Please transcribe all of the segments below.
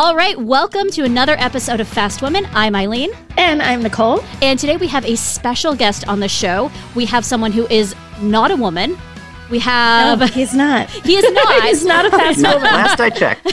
All right, welcome to another episode of Fast Women. I'm Eileen. And I'm Nicole. And today we have a special guest on the show. We have someone who is not a woman. We have... No, he's not. He is not. He's not a fast woman. Last I checked.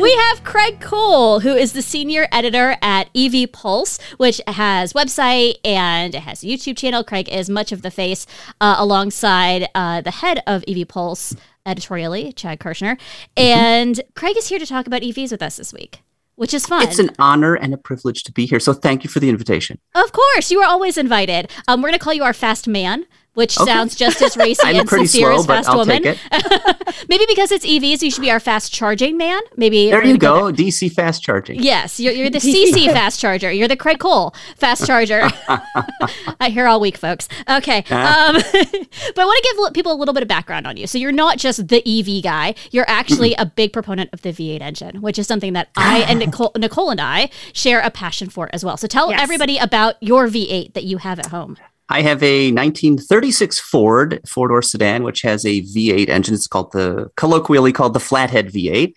We have Craig Cole, who is the senior editor at EV Pulse, which has website and it has a YouTube channel. Craig is much of the face alongside the head of EV Pulse editorially, Chad Kirshner. And Craig is here to talk about EVs with us this week, which is fun. It's an honor and a privilege to be here. So thank you for the invitation. Of course. You are always invited. We're going to call you our fast man, which sounds just as racy and sincere as fast woman. Take it. Maybe because it's EVs, you should be our fast charging man. Maybe there you go. DC fast charging. Yes, you're the CC fast charger. You're the Craig Cole fast charger. I hear all week, folks. Okay, but I want to give people a little bit of background on you. So you're not just the EV guy. You're actually a big proponent of the V8 engine, which is something that I and Nicole and I share a passion for as well. So tell everybody about your V8 that you have at home. I have a 1936 Ford four-door sedan, which has a V8 engine. It's called colloquially called the Flathead V8,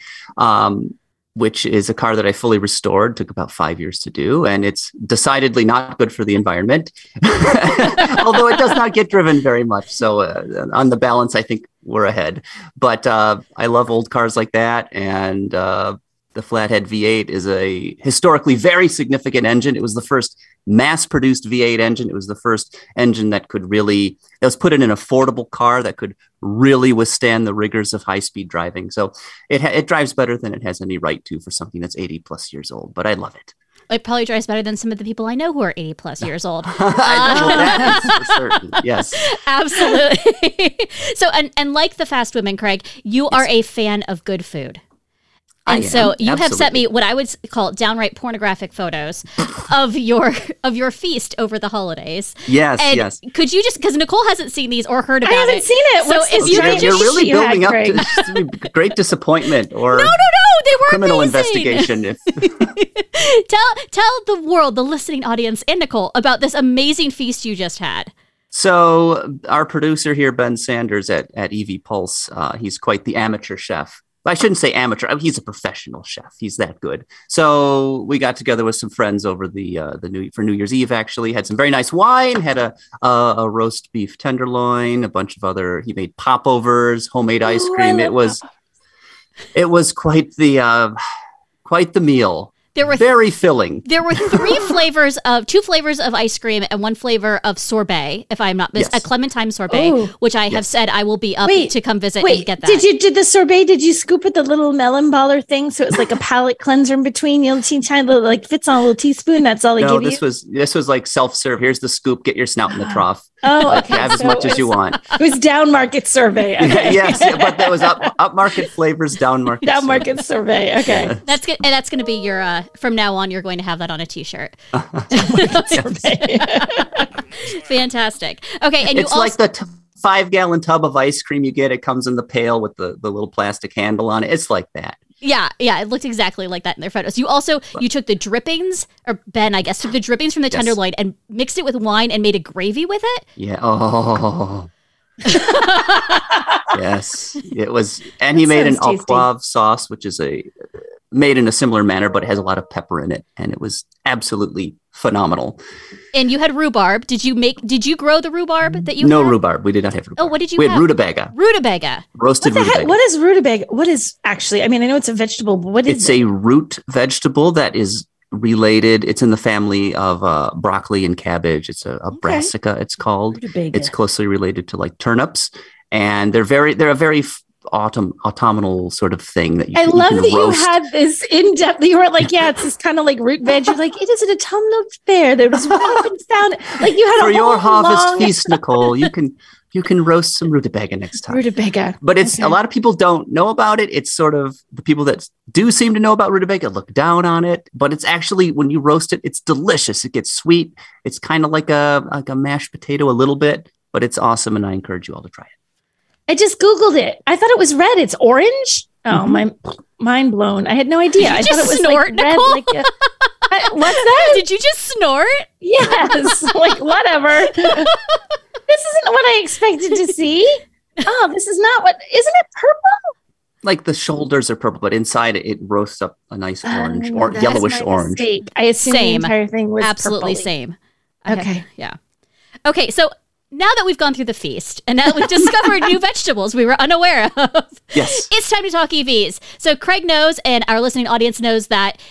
which is a car that I fully restored. Took about 5 years to do, and it's decidedly not good for the environment, although it does not get driven very much. So on the balance, I think we're ahead. But I love old cars like that, and the Flathead V8 is a historically very significant engine. It was the first mass-produced V8 engine. It was the first engine that was put in an affordable car that could really withstand the rigors of high-speed driving. So it drives better than it has any right to for something that's 80-plus years old, but I love it. It probably drives better than some of the people I know who are 80-plus years old. That is for certain, yes. Absolutely. So, and like the Fast Women, Craig, you are a fan of good food. And so you have sent me what I would call downright pornographic photos of your feast over the holidays. Yes, and yes. Could you just, because Nicole hasn't seen these or heard about it. I haven't seen it. So if you're really building up to great disappointment or no, they were criminal investigation. Tell the world, the listening audience, and Nicole about this amazing feast you just had. So our producer here, Ben Sanders at EV Pulse, he's quite the amateur chef. I shouldn't say amateur. He's a professional chef. He's that good. So we got together with some friends over for New Year's Eve. Actually, had some very nice wine. Had a roast beef tenderloin, a bunch of other. He made popovers, homemade ice cream. It was quite the meal. There were very filling. There were two flavors of ice cream and one flavor of sorbet, if I'm not mistaken, a clementine sorbet, which I have said I will be up to come visit and get that. Did the sorbet, did you scoop it the little melon baller thing so it's like a palate cleanser in between? You know, fits on a little teaspoon, that's all they give you? No, this was like self-serve. Here's the scoop, get your snout in the trough. Oh, okay. Have as much as you want. It was down market sorbet. Okay. Yes, but that was up market flavors, down market. Down market sorbet. Okay, yes. That's good, and that's going to be your from now on. You're going to have that on a T-shirt. Fantastic. Okay, and it's like the 5-gallon tub of ice cream you get. It comes in the pail with the little plastic handle on it. It's like that. Yeah, it looked exactly like that in their photos. You also, took the drippings, or Ben, I guess, took the drippings from the tenderloin and mixed it with wine and made a gravy with it. Yeah. Oh. Yes, it was. And he made an au poivre sauce, which is made in a similar manner, but it has a lot of pepper in it. And it was absolutely phenomenal. And you had rhubarb. Did you grow the rhubarb that you had? No rhubarb. We did not have rhubarb. Oh, what did you have? We had rutabaga. Roasted rutabaga. What is rutabaga? What is actually, I mean, I know it's a vegetable, but what is it? It's a root vegetable that is related. It's in the family of broccoli and cabbage. It's a brassica, it's called. Rutabaga. It's closely related to like turnips. And they're a very autumnal sort of thing that you can roast. I love that you had this in depth. You were like, it's this kind of like root veg. You're like, it is an autumnal fare. There was found like you had for a your harvest feast, Nicole. You can roast some rutabaga next time. Rutabaga, but it's a lot of people don't know about it. It's sort of the people that do seem to know about rutabaga look down on it, but it's actually when you roast it, it's delicious. It gets sweet. It's kind of like a mashed potato a little bit, but it's awesome, and I encourage you all to try it. I just Googled it. I thought it was red. It's orange. Oh, my mind blown. I had no idea. I thought it was snort, like red. Nicole? Like what's that? Did you just snort? Yes. Like whatever. This isn't what I expected to see. Oh, this is not isn't it purple? Like the shoulders are purple, but inside it roasts up a nice orange or yellowish orange. Mistake. I assume the entire thing was absolutely purple-y. Same. Okay. Yeah. Okay. So now that we've gone through the feast and now that we've discovered new vegetables we were unaware of, yes, it's time to talk EVs. So Craig knows and our listening audience knows that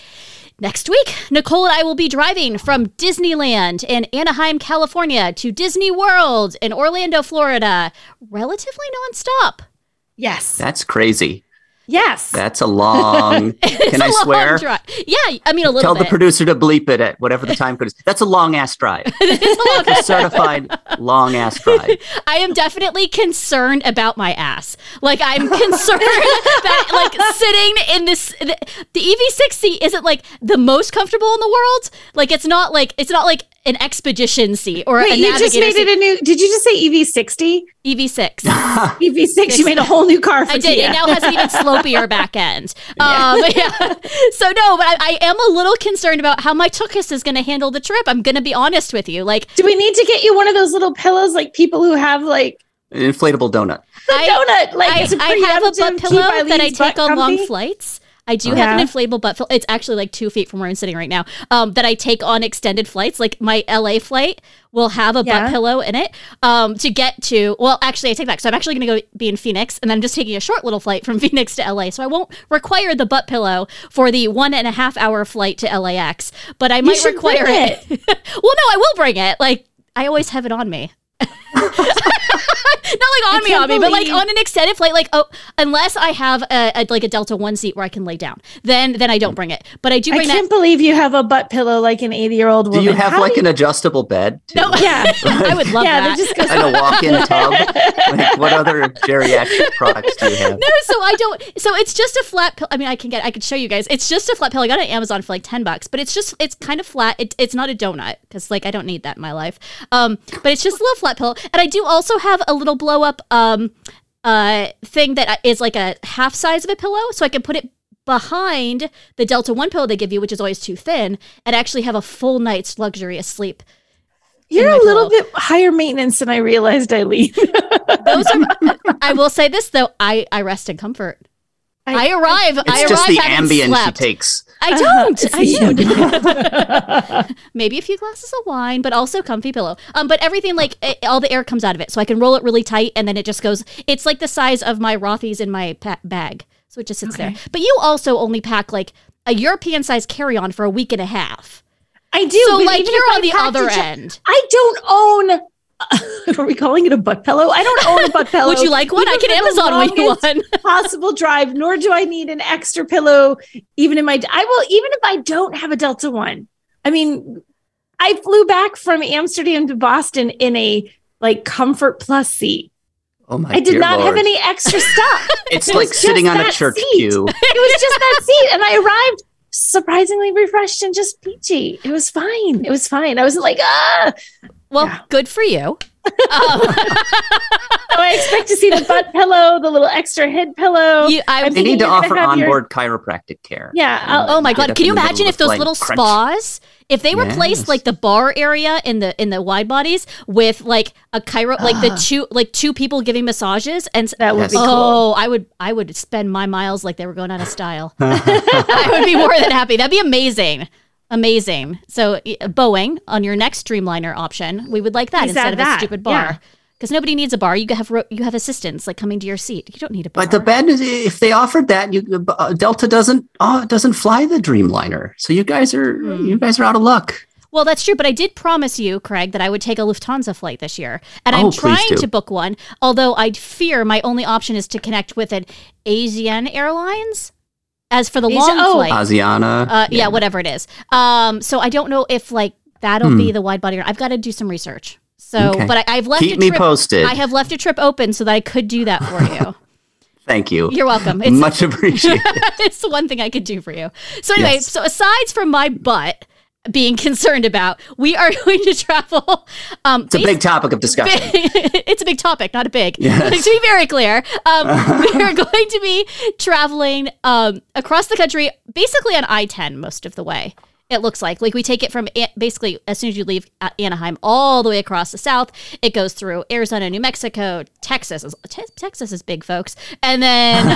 next week, Nicole and I will be driving from Disneyland in Anaheim, California to Disney World in Orlando, Florida, relatively nonstop. Yes. That's crazy. Yes. That's a long, can I swear? Drive. Yeah, I mean a little bit. Tell the producer to bleep it at whatever the time code is. That's a long-ass drive. It's a certified long-ass drive. I am definitely concerned about my ass. Like I'm concerned that like sitting in this, the EV6 isn't like the most comfortable in the world. Like it's not like an expedition seat or wait, a navigator seat. You just made it a new, did you just say EV60? EV6. EV6, you made a whole new car for Kia. I did. It now has an even slopier back end. So no, but I am a little concerned about how my tuchus is going to handle the trip. I'm going to be honest with you. Like, do we need to get you one of those little pillows like people who have like an inflatable donut? I have a butt pillow that I take on long flights. I do have an inflatable butt pillow. It's actually like 2 feet from where I'm sitting right now that I take on extended flights. Like my LA flight will have a butt pillow in it to get to. Well, actually, I take that. So I'm actually going to go be in Phoenix and I'm just taking a short little flight from Phoenix to LA. So I won't require the butt pillow for the 1.5 hour flight to LAX, but I might require it. Well, no, I will bring it. Like I always have it on me. Not like on me, but like on an extended flight, like, oh, unless I have a Delta One seat where I can lay down, then I don't bring it. But I do bring that. I can't believe you have a butt pillow like an 80-year-old woman. Do you have an adjustable bed? Too? No, I would love that. Yeah, just and a walk-in tub. Like, what other geriatric products do you have? No, so it's just a flat pillow. I mean, I could show you guys. It's just a flat pillow. I got it on Amazon for like $10, but it's kind of flat. It's not a donut because like I don't need that in my life. But it's just a little flat pillow. And I do also have a little blow up thing that is like a half size of a pillow, so I can put it behind the Delta One pillow they give you, which is always too thin, and actually have a full night's luxurious sleep. You're a little bit higher maintenance than I realized, Eileen. I will say this though, I rest in comfort. I arrive having slept. She takes. I don't. Maybe a few glasses of wine, but also comfy pillow. But everything, like, all the air comes out of it. So I can roll it really tight, and then it just goes. It's like the size of my Rothy's in my bag. So it just sits there. But you also only pack, like, a European-sized carry-on for a week and a half. I do. So, like, you're on the other end. I don't own... Are we calling it a butt pillow? I don't own a butt pillow. Would you like one? Even I can Amazon you one. Possible drive. Nor do I need an extra pillow. Even if I don't have a Delta One. I mean, I flew back from Amsterdam to Boston in a like Comfort Plus seat. Oh my! I did not have any extra stuff. It like sitting on a church pew. It was just that seat, and I arrived surprisingly refreshed and just peachy. It was fine. It was fine. I wasn't like ah. Well, good for you. So I expect to see the butt pillow, the little extra head pillow. They need to offer onboard chiropractic care. Yeah. Oh my God. Can you imagine if those little spas, if they replaced like the bar area in the wide bodies with like a chiro, like the two people giving massages, and that would be cool. Oh, I would spend my miles like they were going out of style. I would be more than happy. That'd be amazing. Amazing. So Boeing, on your next Dreamliner option, we would like that instead of a stupid bar. Because nobody needs a bar. You have assistants like coming to your seat. You don't need a bar. But the bad news, if they offered that, Delta doesn't fly the Dreamliner. So you guys are out of luck. Well, that's true, but I did promise you, Craig, that I would take a Lufthansa flight this year, and I'm trying to book one. Although I fear my only option is to connect with an Asian Airlines. As for the long flight, Asiana, whatever it is. So I don't know if like that'll be the wide body. I've got to do some research. So, but I've left keep a trip, me posted. I have left a trip open so that I could do that for you. Thank you. You're welcome. It's much appreciated. It's the one thing I could do for you. So anyway, so aside from my butt being concerned about, we are going to travel. It's a big topic of discussion. It's a big topic, not a big. Yes. To be very clear, we are going to be traveling across the country, basically on I-10 most of the way. it looks like. Like we take it from basically as soon as you leave Anaheim all the way across the south. It goes through Arizona, New Mexico, Texas. Texas is big, folks. And then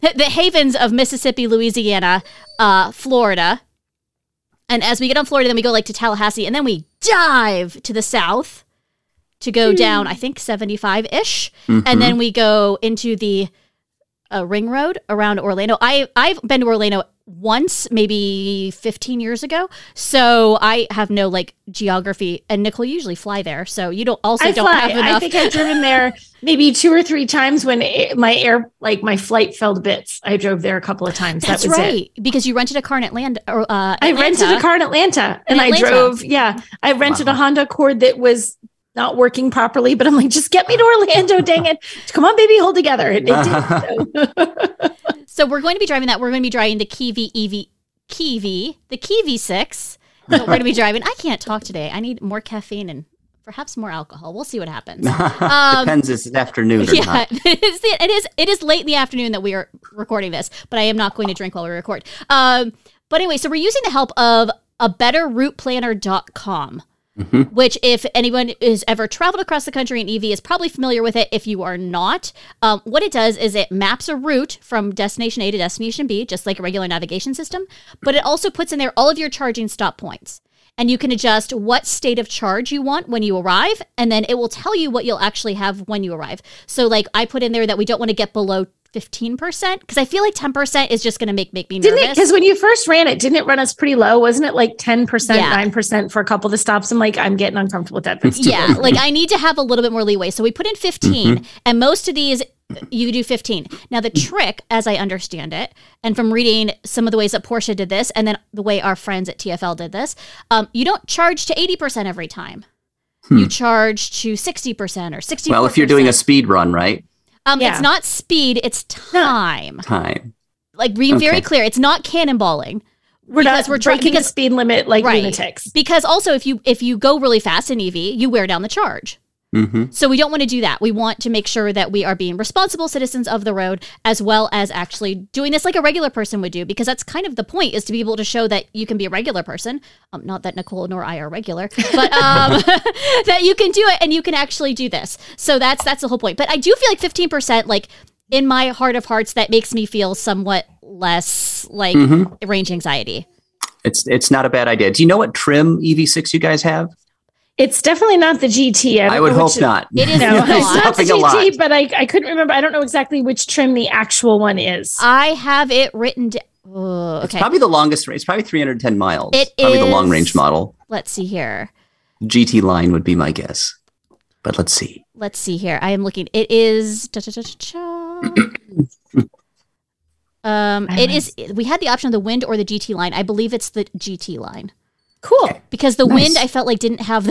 the havens of Mississippi, Louisiana, Florida. And as we get on Florida, then we go like to Tallahassee, and then we dive to the south to go down, I think, 75-ish. Mm-hmm. And then we go into the ring road around Orlando. I've been to Orlando once, maybe 15 years ago. So I have no like geography, and Nicole usually fly there. So you don't have enough. I think I've driven there maybe 2 or 3 times when my flight fell to bits. I drove there a couple of times. That's right. Because you rented a car in Atlanta. I rented a car in Atlanta I drove. Yeah. I rented a Honda Accord that was not working properly, but I'm like, just get me to Orlando, dang it. Come on, baby, hold together. And it did. So. So we're going to be driving that. We're going to be driving the Kia EV6. We're going to be driving. I can't talk today. I need more caffeine and perhaps more alcohol. We'll see what happens. Depends if it's afternoon or not. It is late in the afternoon that we are recording this, but I am not going to drink while we record. But anyway, so we're using the help of a BetterRoutePlanner.com. Mm-hmm. Which, if anyone has ever traveled across the country in EV, is probably familiar with it. If you are not, what it does is it maps a route from destination A to destination B, just like a regular navigation system. But it also puts in there all of your charging stop points. And you can adjust what state of charge you want when you arrive. And then it will tell you what you'll actually have when you arrive. So like I put in there that we don't want to get below 15%, because I feel like 10% is just going to make me nervous. Because when you first ran it, didn't it run us pretty low? Wasn't it like 10%, 9% for a couple of the stops? I'm like, I'm getting uncomfortable with that. Yeah, like I need to have a little bit more leeway. So we put in 15, and most of these you do 15. Now the trick, as I understand it, and from reading some of the ways that Porsche did this, and then the way our friends at TFL did this, you don't charge to 80% every time. You charge to 60% or 60%. Well, if you're doing a speed run, right? It's not speed, it's time. Like being very clear, it's not cannonballing. We're breaking the speed limit like lunatics. Because also if you go really fast in EV, you wear down the charge. Mm-hmm. So we don't want to do that. We want to make sure that we are being responsible citizens of the road, as well as actually doing this like a regular person would do, because that's kind of the point, is to be able to show that you can be a regular person. Not that Nicole nor I are regular, but that you can do it and you can actually do this. So that's the whole point. But I do feel like 15%, like in my heart of hearts, that makes me feel somewhat less like range anxiety. It's not a bad idea. Do you know what trim EV6 you guys have? It's definitely not the GT. I would hope not. It is no, it's not the GT, but I couldn't remember. I don't know exactly which trim the actual one is. I have it written down. Okay. It's probably the longest range. It's probably 310 miles. Probably the long range model. Let's see here. GT line would be my guess, but let's see. Let's see here. I am looking. It is. We had the option of the Wind or the GT line. I believe it's the GT line. Cool. Because the Wind, I felt like, didn't have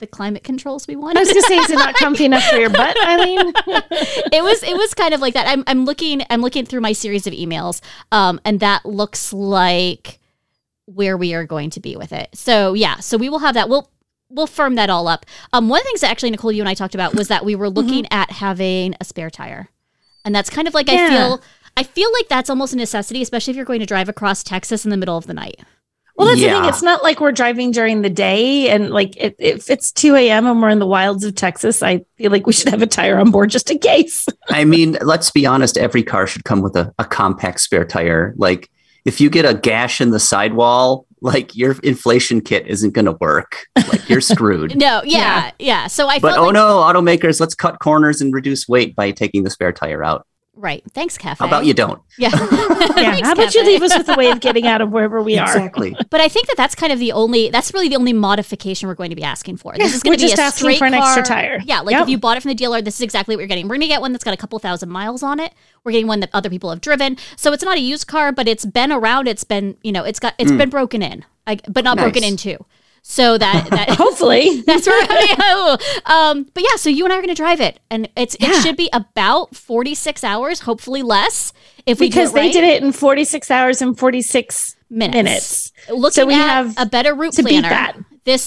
the climate controls we wanted. I was going to say, is it not comfy enough for your butt, Eileen? It was kind of like that. I'm looking through my series of emails, and that looks like where we are going to be with it. So yeah, so we will have that. We'll firm that all up. One of the things that actually, Nicole, you and I talked about was that we were looking at having a spare tire, and that's kind of like I feel like that's almost a necessity, especially if you're going to drive across Texas in the middle of the night. Well, that's the thing. It's not like we're driving during the day, and like if it's 2 a.m. and we're in the wilds of Texas, I feel like we should have a tire on board just in case. I mean, let's be honest. Every car should come with a compact spare tire. Like if you get a gash in the sidewall, like your inflation kit isn't going to work. Like you're screwed. No. So I felt automakers, let's cut corners and reduce weight by taking the spare tire out. Right. Thanks, Cafe. How about you don't? Yeah. Thanks, how about Cafe. You leave us with a way of getting out of wherever we are? Exactly. But I think that's kind of that's really the only modification we're going to be asking for. This is going to be a straight for an extra tire. Yeah. Like if you bought it from the dealer, this is exactly what you're getting. We're going to get one that's got a couple thousand miles on it. We're getting one that other people have driven. So it's not a used car, but it's been around. It's been, it's been broken in, but not broken into. So that hopefully that's where I go. But yeah, so you and I are going to drive it, and it should be about 46 hours, hopefully less, because they did it in 46 hours and 46 minutes. So we have a better route to planner. Beat that. This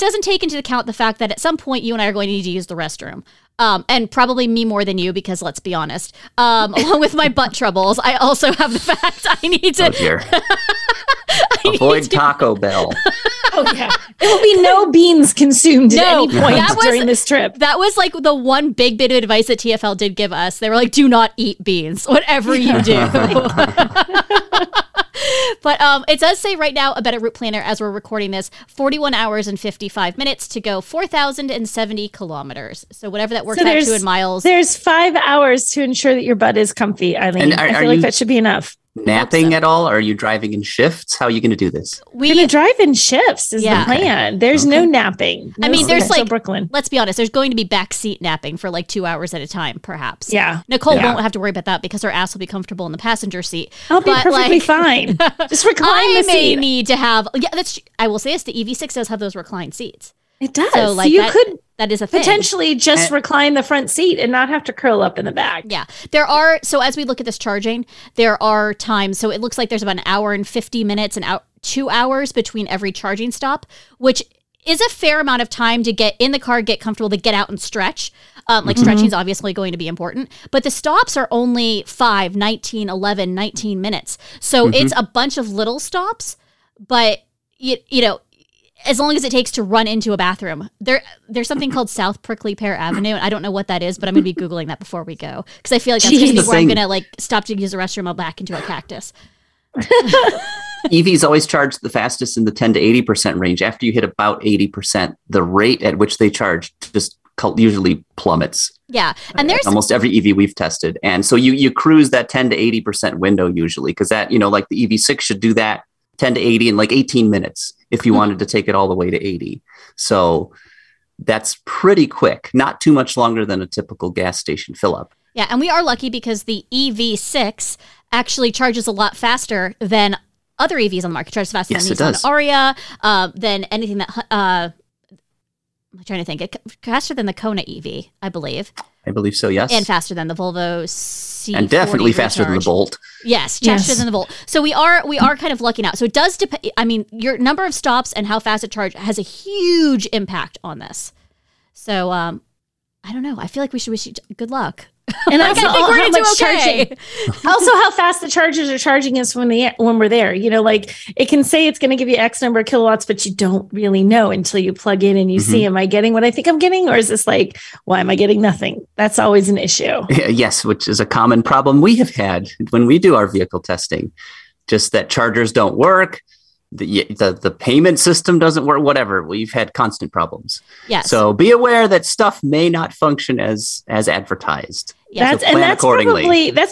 doesn't take into account the fact that at some point you and I are going to need to use the restroom. And probably me more than you, because let's be honest, along with my butt troubles, I also have the fact I need to. Oh, dear. Avoid Taco Bell. Oh, yeah. There will be no beans consumed at any point during this trip. That was like the one big bit of advice that TFL did give us. They were like, do not eat beans, whatever you do. But it does say right now, a Better Route Planner, as we're recording this, 41 hours and 55 minutes to go 4,070 kilometers. So whatever that works out to in miles. There's 5 hours to ensure that your butt is comfy, Eileen. I feel like that should be enough. Napping at all? Are you driving in shifts? How are you going to do this? We're going to drive in shifts is the plan. There's no napping. No, I mean, there's like, Brooklyn. Let's be honest, there's going to be backseat napping for like 2 hours at a time, perhaps. Yeah. Nicole won't have to worry about that because her ass will be comfortable in the passenger seat. I'll be perfectly fine. Just recline the seat. I may need to have, I will say this, the EV6 does have those reclined seats. It does. So, like, you could that is a thing. Potentially just recline the front seat and not have to curl up in the back. Yeah. There are, so as we look at this charging, there are times, so it looks like there's about an hour and 50 minutes and 2 hours between every charging stop, which is a fair amount of time to get in the car, get comfortable, to get out and stretch. Stretching is obviously going to be important, but the stops are only 5, 19, 11, 19 minutes. So it's a bunch of little stops, but you know, as long as it takes to run into a bathroom. There's something called South Prickly Pear Avenue, and I don't know what that is, but I'm going to be Googling that before we go, because I feel like that's going to be where I'm going to like stop to use the restroom, I'll back into a cactus. EVs always charge the fastest in the 10 to 80% range. After you hit about 80%, the rate at which they charge just usually plummets. Yeah. And there's almost every EV we've tested. And so you cruise that 10 to 80% window usually, because that, you know, like the EV6 should do that 10 to 80 in like 18 minutes. If you wanted to take it all the way to 80. So that's pretty quick, not too much longer than a typical gas station fill up. Yeah. And we are lucky because the EV6 actually charges a lot faster than other EVs on the market. It charges faster than Nissan Ariya, than anything that, I'm trying to think, faster than the Kona EV, I believe. I believe so, yes. And faster than the Volvo C40. And definitely faster than the Bolt. Yes, faster than the Bolt. So we are kind of lucky now. So it does depend. I mean, your number of stops and how fast it charges has a huge impact on this. So I don't know. I feel like we should good luck. And also, how much charging. Also, how fast the chargers are charging us when we're there. You know, like it can say it's going to give you X number of kilowatts, but you don't really know until you plug in and you see, am I getting what I think I'm getting? Or is this like, why am I getting nothing? That's always an issue. Yes, which is a common problem we have had when we do our vehicle testing. Just that chargers don't work. The payment system doesn't work, whatever. We've had constant problems. Yes. So be aware that stuff may not function as advertised. Yeah. That's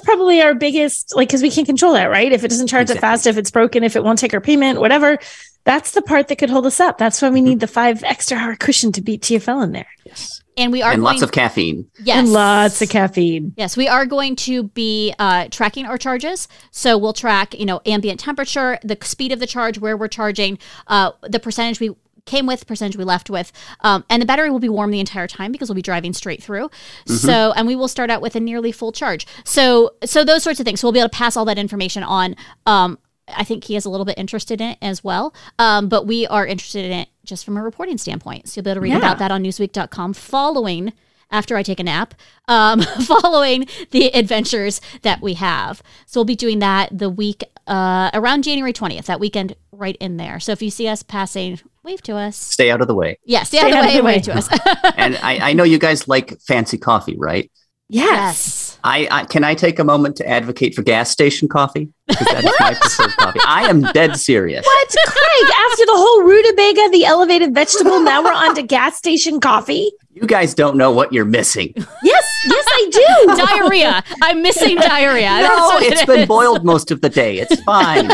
probably our biggest, like, because we can't control that, right? If it doesn't charge it fast, if it's broken, if it won't take our payment, whatever, that's the part that could hold us up. That's why we need the 5 extra hour cushion to beat TFL in there. Yes. And lots of caffeine. Yes. And lots of caffeine. Yes, we are going to be tracking our charges. So we'll track, you know, ambient temperature, the speed of the charge, where we're charging, the percentage we came with, percentage we left with. And the battery will be warm the entire time because we'll be driving straight through. So, and we will start out with a nearly full charge. So those sorts of things. So we'll be able to pass all that information on. I think he is a little bit interested in it as well. But we are interested in it just from a reporting standpoint. So you'll be able to read about that on newsweek.com after I take a nap, following the adventures that we have. So we'll be doing that the week around January 20th, that weekend right in there. So if you see us passing, wave to us. Stay out of the way. Yeah, stay out of the way. Wave to us. And I know you guys like fancy coffee, right? Yes. Can I take a moment to advocate for gas station coffee? Because that is my preferred coffee. I am dead serious. What, Craig? After the whole rutabaga, the elevated vegetable, now we're on to gas station coffee? You guys don't know what you're missing. Yes, I do. Diarrhea. I'm missing diarrhea. No, it's been boiled most of the day. It's fine.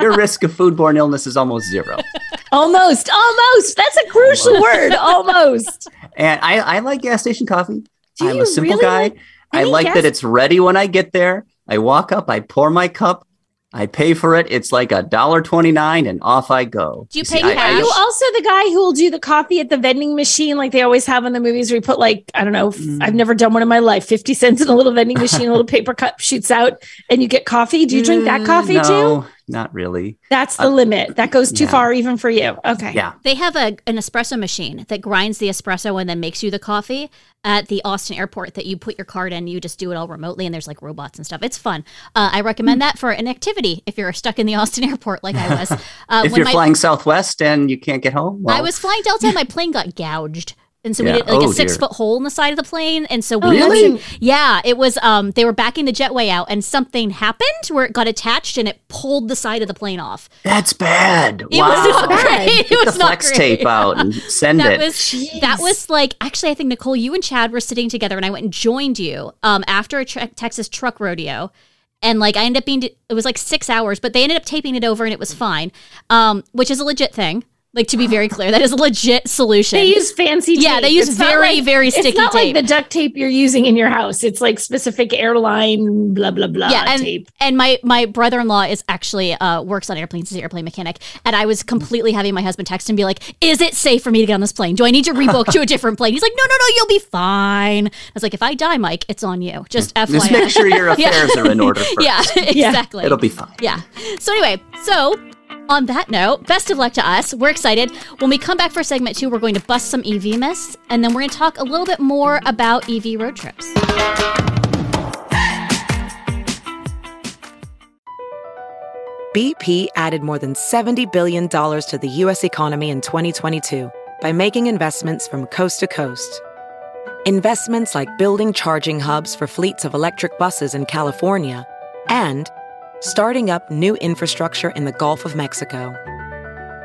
Your risk of foodborne illness is almost zero. Almost. That's a crucial word. Almost. And I like gas station coffee. I'm a simple guy. I like that it's ready when I get there. I walk up, I pour my cup, I pay for it. It's like $1.29 and off I go. Do you pay cash? Are you also the guy who will do the coffee at the vending machine like they always have in the movies where you put like, I don't know, I've never done one in my life, 50 cents in a little vending machine, a little paper cup shoots out and you get coffee? Do you drink that coffee too? Not really. That's the limit. That goes too far even for you. Okay. Yeah. They have an espresso machine that grinds the espresso and then makes you the coffee at the Austin airport that you put your card in. You just do it all remotely, and there's like robots and stuff. It's fun. I recommend that for an activity if you're stuck in the Austin airport like I was. If when you're flying Southwest and you can't get home. Well. I was flying Delta and my plane got gouged. And so we did like a 6-foot hole in the side of the plane. And so we it was, they were backing the jetway out and something happened where it got attached and it pulled the side of the plane off. That's bad. It was not bad. Great. Get the flex tape out and send it. That was like, actually, I think Nicole, you and Chad were sitting together and I went and joined you after a Texas truck rodeo. And like, I ended up it was like 6 hours, but they ended up taping it over and it was fine, which is a legit thing. Like, to be very clear, that is a legit solution. They use fancy tape. Yeah, they use very sticky tape. It's not like the duct tape you're using in your house. It's like specific airline blah, blah, blah tape. And my brother-in-law is actually works on airplanes. He's an airplane mechanic. And I was completely having my husband text and be like, is it safe for me to get on this plane? Do I need to rebook to a different plane? He's like, no, you'll be fine. I was like, if I die, Mike, it's on you. Just FYI. Just make sure your affairs are in order first. Yeah, exactly. Yeah. It'll be fine. Yeah. So anyway, on that note, best of luck to us. We're excited. When we come back for segment 2, we're going to bust some EV myths, and then we're going to talk a little bit more about EV road trips. BP added more than $70 billion to the U.S. economy in 2022 by making investments from coast to coast. Investments like building charging hubs for fleets of electric buses in California and starting up new infrastructure in the Gulf of Mexico.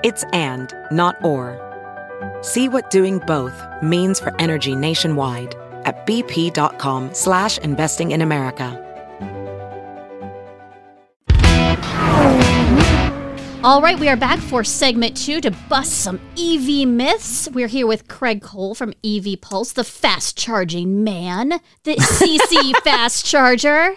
It's and, not or. See what doing both means for energy nationwide at bp.com/investing in America. All right, we are back for segment 2 to bust some EV myths. We're here with Craig Cole from EV Pulse, the fast charging man, the CC fast charger.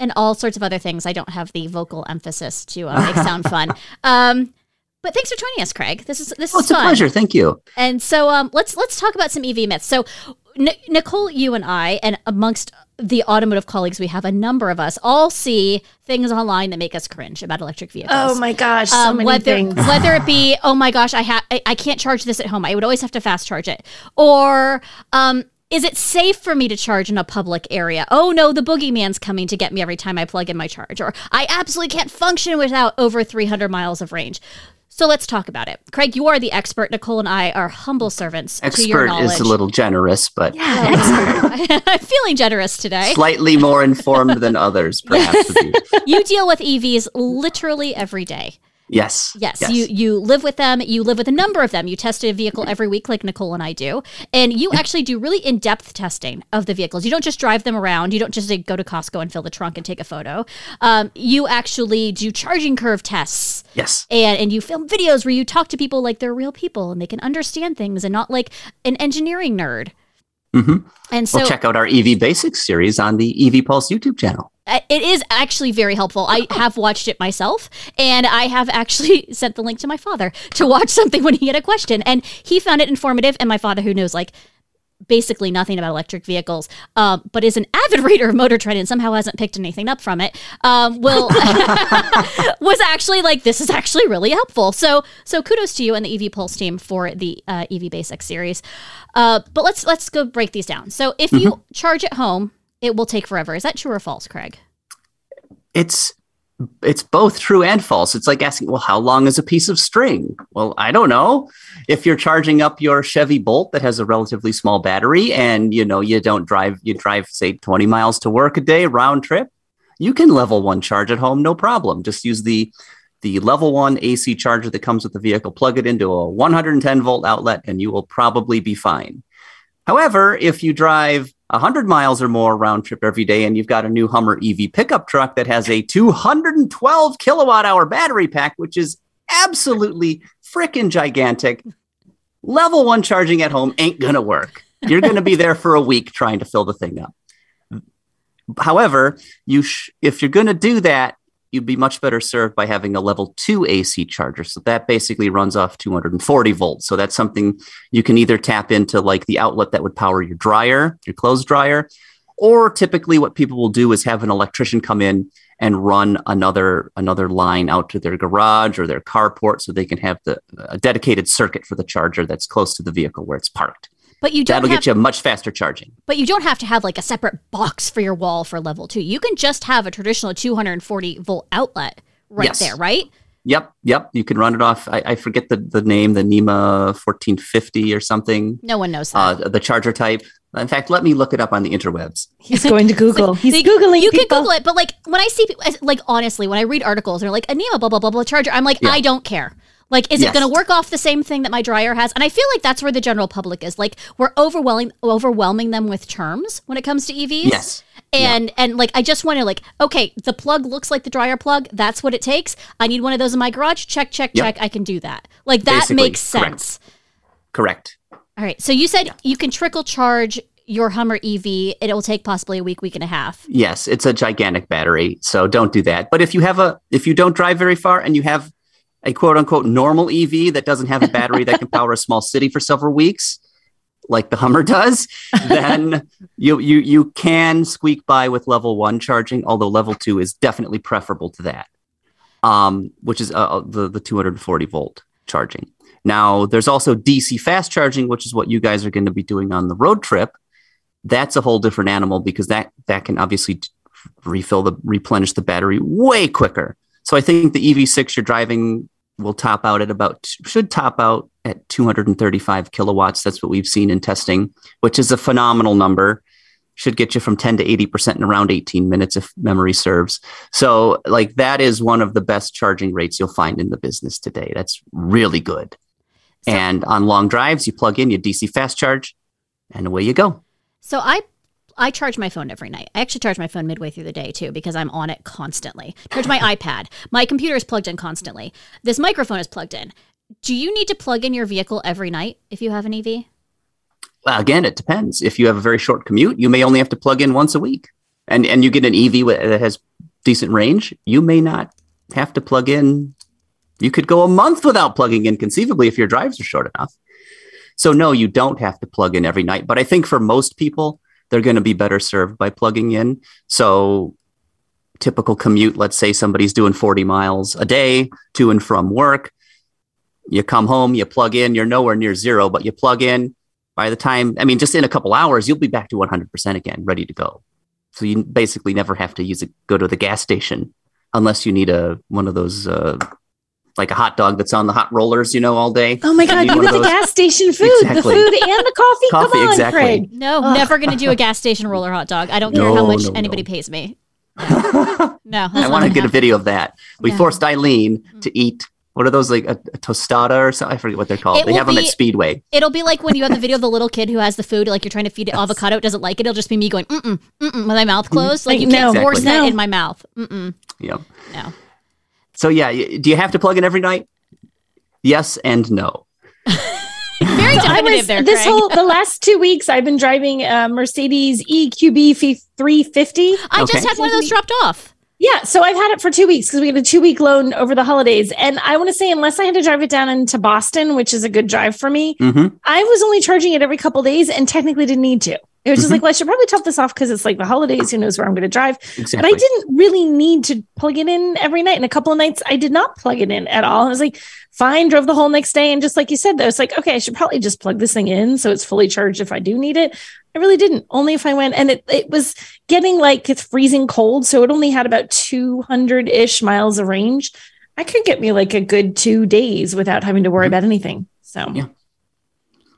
And all sorts of other things. I don't have the vocal emphasis to make sound fun. But thanks for joining us, Craig. This is fun. It's a pleasure. Thank you. And so let's talk about some EV myths. So Nicole, you and I, and amongst the automotive colleagues we have, a number of us all see things online that make us cringe about electric vehicles. Oh my gosh, so many things. Whether it be, oh my gosh, I can't charge this at home. I would always have to fast charge it. Or is it safe for me to charge in a public area? Oh no, the boogeyman's coming to get me every time I plug in my charge. Or I absolutely can't function without over 300 miles of range. So let's talk about it. Craig, you are the expert. Nicole and I are humble servants to your knowledge. Expert is a little generous, but... Yeah, expert. I'm feeling generous today. Slightly more informed than others, perhaps. You deal with EVs literally every day. Yes. You live with them. You live with a number of them. You test a vehicle every week like Nicole and I do. And you actually do really in-depth testing of the vehicles. You don't just drive them around. You don't just go to Costco and fill the trunk and take a photo. You actually do charging curve tests. Yes. And you film videos where you talk to people like they're real people and they can understand things and not like an engineering nerd. Mm-hmm. And so, well, check out our EV Basics series on the EV Pulse YouTube channel. It is actually very helpful. I have watched it myself, and I have actually sent the link to my father to watch something when he had a question, and he found it informative. And my father, who knows like basically nothing about electric vehicles, but is an avid reader of Motor Trend and somehow hasn't picked anything up from it, was actually like, this is actually really helpful. So kudos to you and the EV Pulse team for the EV Basics series. But let's go break these down. So if you charge at home, it will take forever. Is that true or false, Craig? It's both true and false. It's like asking, well, how long is a piece of string? Well, I don't know. If you're charging up your Chevy Bolt that has a relatively small battery and, you drive, say, 20 miles to work a day round trip, you can level 1 charge at home. No problem. Just use the level 1 AC charger that comes with the vehicle, plug it into a 110 volt outlet, and you will probably be fine. However, if you drive 100 miles or more round trip every day, and you've got a new Hummer EV pickup truck that has a 212 kilowatt hour battery pack, which is absolutely frickin' gigantic, level 1 charging at home ain't going to work. You're going to be there for a week trying to fill the thing up. However, if you're going to do that, you'd be much better served by having a level 2 AC charger. So that basically runs off 240 volts. So that's something you can either tap into like the outlet that would power your dryer, your clothes dryer, Or typically what people will do is have an electrician come in and run another line out to their garage or their carport so they can have a dedicated circuit for the charger that's close to the vehicle where it's parked. But you don't That'll get you much faster charging. But you don't have to have like a separate box for your wall for level 2. You can just have a traditional 240-volt outlet there, right? Yep. You can run it off. I forget the name, the NEMA 1450 or something. No one knows that. The charger type. In fact, let me look it up on the interwebs. He's going to Google. He's Googling. You people. Can Google it, but like when I see people, like honestly, when I read articles, they're like, a NEMA blah, blah, blah, blah charger. I'm like, I don't care. Like, is it going to work off the same thing that my dryer has? And I feel like that's where the general public is. Like, we're overwhelming them with terms when it comes to EVs. Yes. And like, I just want to like, okay, the plug looks like the dryer plug. That's what it takes. I need one of those in my garage. Check. I can do that. Like, that basically makes sense. Correct. All right. So you said you can trickle charge your Hummer EV. It will take possibly a week and a half. Yes. It's a gigantic battery. So don't do that. But if you have if you don't drive very far and you have a quote unquote normal EV that doesn't have a battery that can power a small city for several weeks, like the Hummer does, then you can squeak by with level 1 charging, although level 2 is definitely preferable to that, which is the 240-volt charging. Now, there's also DC fast charging, which is what you guys are going to be doing on the road trip. That's a whole different animal because that can obviously replenish the battery way quicker. So I think the EV6 you're driving will top out at 235 kilowatts. That's what we've seen in testing, which is a phenomenal number. Should get you from 10 to 80% in around 18 minutes if memory serves. So like that is one of the best charging rates you'll find in the business today. That's really good. So, and on long drives, you plug in your DC fast charge and away you go. So I charge my phone every night. I actually charge my phone midway through the day, too, because I'm on it constantly. Charge my iPad. My computer is plugged in constantly. This microphone is plugged in. Do you need to plug in your vehicle every night if you have an EV? Well, again, it depends. If you have a very short commute, you may only have to plug in once a week. And you get an EV that has decent range, you may not have to plug in. You could go a month without plugging in, conceivably, if your drives are short enough. So, no, you don't have to plug in every night. But I think for most people, they're going to be better served by plugging in. So typical commute, let's say somebody's doing 40 miles a day to and from work. You come home, you plug in, you're nowhere near zero, but you plug in. By the time, just in a couple hours, you'll be back to 100% again, ready to go. So you basically never have to go to the gas station unless you need one of those, like a hot dog that's on the hot rollers, all day. Oh my God, you with the gas station food, exactly. The food and the coffee. Come on, exactly. Craig. No, never going to do a gas station roller hot dog. I don't care how much anybody pays me. No. I want to get a video of that. We forced Eileen to eat, what are those, like a tostada or something? I forget what they're called. They have them at Speedway. It'll be like when you have the video of the little kid who has the food, like you're trying to feed it avocado, it doesn't like it. It'll just be me going, mm-mm, mm-mm, with my mouth closed. Like you can't force that in my mouth. Mm-mm. Yep. No. So, do you have to plug in every night? Yes and no. Very definitive there, Craig. The last 2 weeks, I've been driving a Mercedes EQB 350. I just had one of those dropped off. Yeah, so I've had it for 2 weeks because we had a 2-week loan over the holidays. And I want to say, unless I had to drive it down into Boston, which is a good drive for me, I was only charging it every couple days and technically didn't need to. It was just like, well, I should probably top this off because it's like the holidays. Who knows where I'm going to drive? Exactly. But I didn't really need to plug it in every night. And a couple of nights, I did not plug it in at all. And I was like, fine, drove the whole next day. And just like you said, though, it's like, okay, I should probably just plug this thing in so it's fully charged if I do need it. I really didn't. Only if I went. And it was getting like it's freezing cold. So it only had about 200-ish miles of range. I could get me like a good 2 days without having to worry about anything. So, yeah.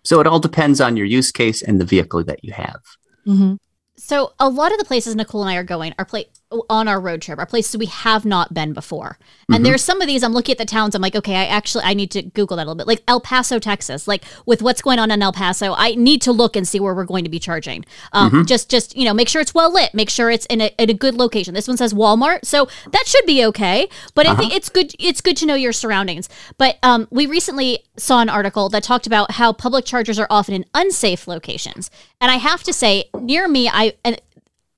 So it all depends on your use case and the vehicle that you have. Mm-hmm. So a lot of the places Nicole and I are going are on our road trip, are places we have not been before. And there's some of these, I'm looking at the towns, I'm like, okay, I need to Google that a little bit. Like El Paso, Texas, like with what's going on in El Paso, I need to look and see where we're going to be charging. Just make sure it's well lit, make sure it's in a good location. This one says Walmart, so that should be okay. But I think it's good to know your surroundings. But we recently saw an article that talked about how public chargers are often in unsafe locations. And I have to say, near me,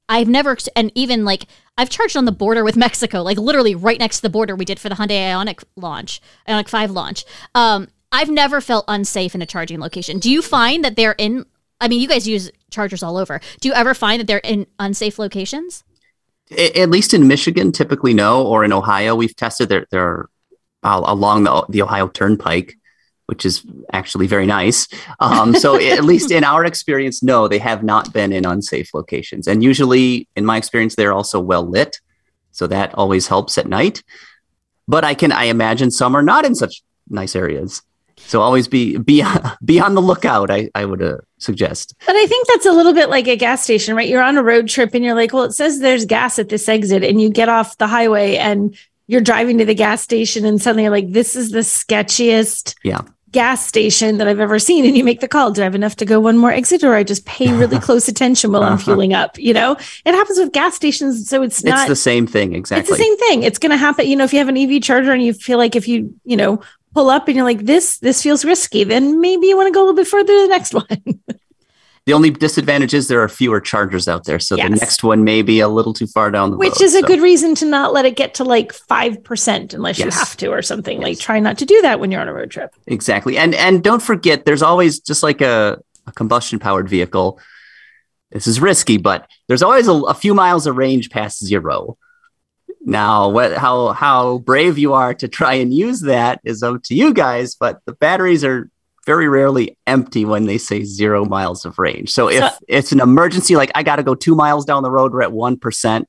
I've charged on the border with Mexico, like literally right next to the border we did for the Hyundai Ioniq 5 launch. I've never felt unsafe in a charging location. Do you find that you guys use chargers all over. Do you ever find that they're in unsafe locations? At least in Michigan, typically no, or in Ohio. We've tested there along the Ohio Turnpike, which is actually very nice. So at least in our experience, no, they have not been in unsafe locations. And usually, in my experience, they're also well lit. So that always helps at night. But I imagine some are not in such nice areas. So always be on the lookout, I would suggest. But I think that's a little bit like a gas station, right? You're on a road trip and you're like, well, it says there's gas at this exit, and you get off the highway and you're driving to the gas station, and suddenly you're like, this is the sketchiest gas station that I've ever seen. And you make the call. Do I have enough to go one more exit, or I just pay really close attention while I'm fueling up? You know, it happens with gas stations. So it's the same thing. Exactly. It's the same thing. It's going to happen. You know, if you have an EV charger and you feel like if you, you know, pull up and you're like, this feels risky, then maybe you want to go a little bit further to the next one. The only disadvantage is there are fewer chargers out there. So the next one may be a little too far down the road. Which is a good reason to not let it get to like 5% unless you have to or something. Like try not to do that when you're on a road trip. Exactly. And don't forget, there's always just like a combustion powered vehicle. This is risky, but there's always a few miles of range past zero. Now, how brave you are to try and use that is up to you guys, but the batteries are very rarely empty when they say 0 miles of range. So if it's an emergency, like I got to go 2 miles down the road, we're at 1%,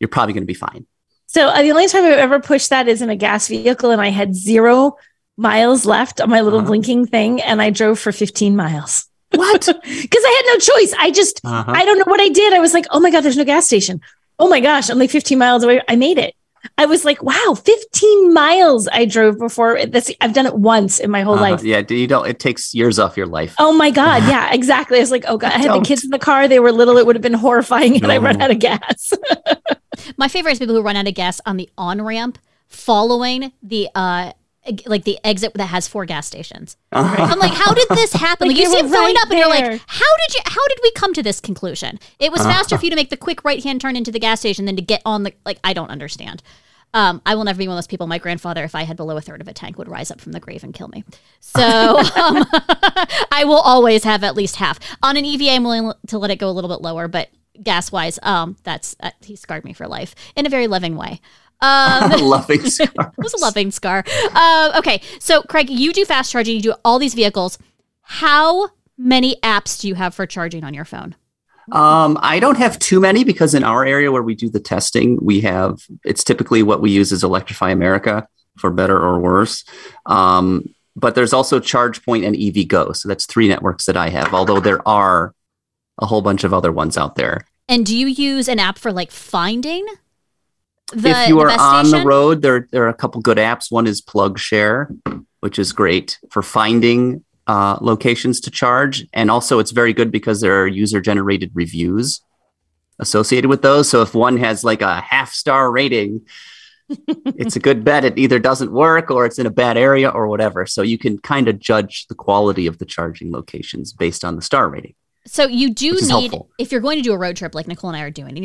you're probably going to be fine. So the only time I've ever pushed that is in a gas vehicle, and I had 0 miles left on my little blinking thing, and I drove for 15 miles. What? Because I had no choice. I just, I don't know what I did. I was like, oh my God, there's no gas station. Oh my gosh, I'm like 15 miles away. I made it. I was like, wow, 15 miles I drove before. I've done it once in my whole life. Yeah, it takes years off your life. Oh my God. Yeah, exactly. I was like, oh God, I had the kids in the car. They were little. It would have been horrifying had I run out of gas. My favorite is people who run out of gas on the on-ramp following the like the exit that has 4 gas stations. Right. I'm like, how did this happen? Like you see them throwing up there. And you're like, how did we come to this conclusion? It was faster for you to make the quick right-hand turn into the gas station than to get on the, like, I don't understand. I will never be one of those people. My grandfather, if I had below a third of a tank, would rise up from the grave and kill me. So I will always have at least half. On an EVA, I'm willing to let it go a little bit lower, but gas-wise, that's he scarred me for life in a very loving way. Loving scar. It was a loving scar. Okay. So Craig, you do fast charging, you do all these vehicles. How many apps do you have for charging on your phone? I don't have too many because in our area where we do the testing, it's typically what we use is Electrify America for better or worse. But there's also ChargePoint and EVgo. So that's 3 networks that I have, although there are a whole bunch of other ones out there. And do you use an app for like finding? If you are on the road, there are a couple good apps. One is PlugShare, which is great for finding locations to charge. And also it's very good because there are user-generated reviews associated with those. So if one has like a 5-star rating, it's a good bet. It either doesn't work or it's in a bad area or whatever. So you can kind of judge the quality of the charging locations based on the star rating. So you do need, helpful. If you're going to do a road trip like Nicole and I are doing, and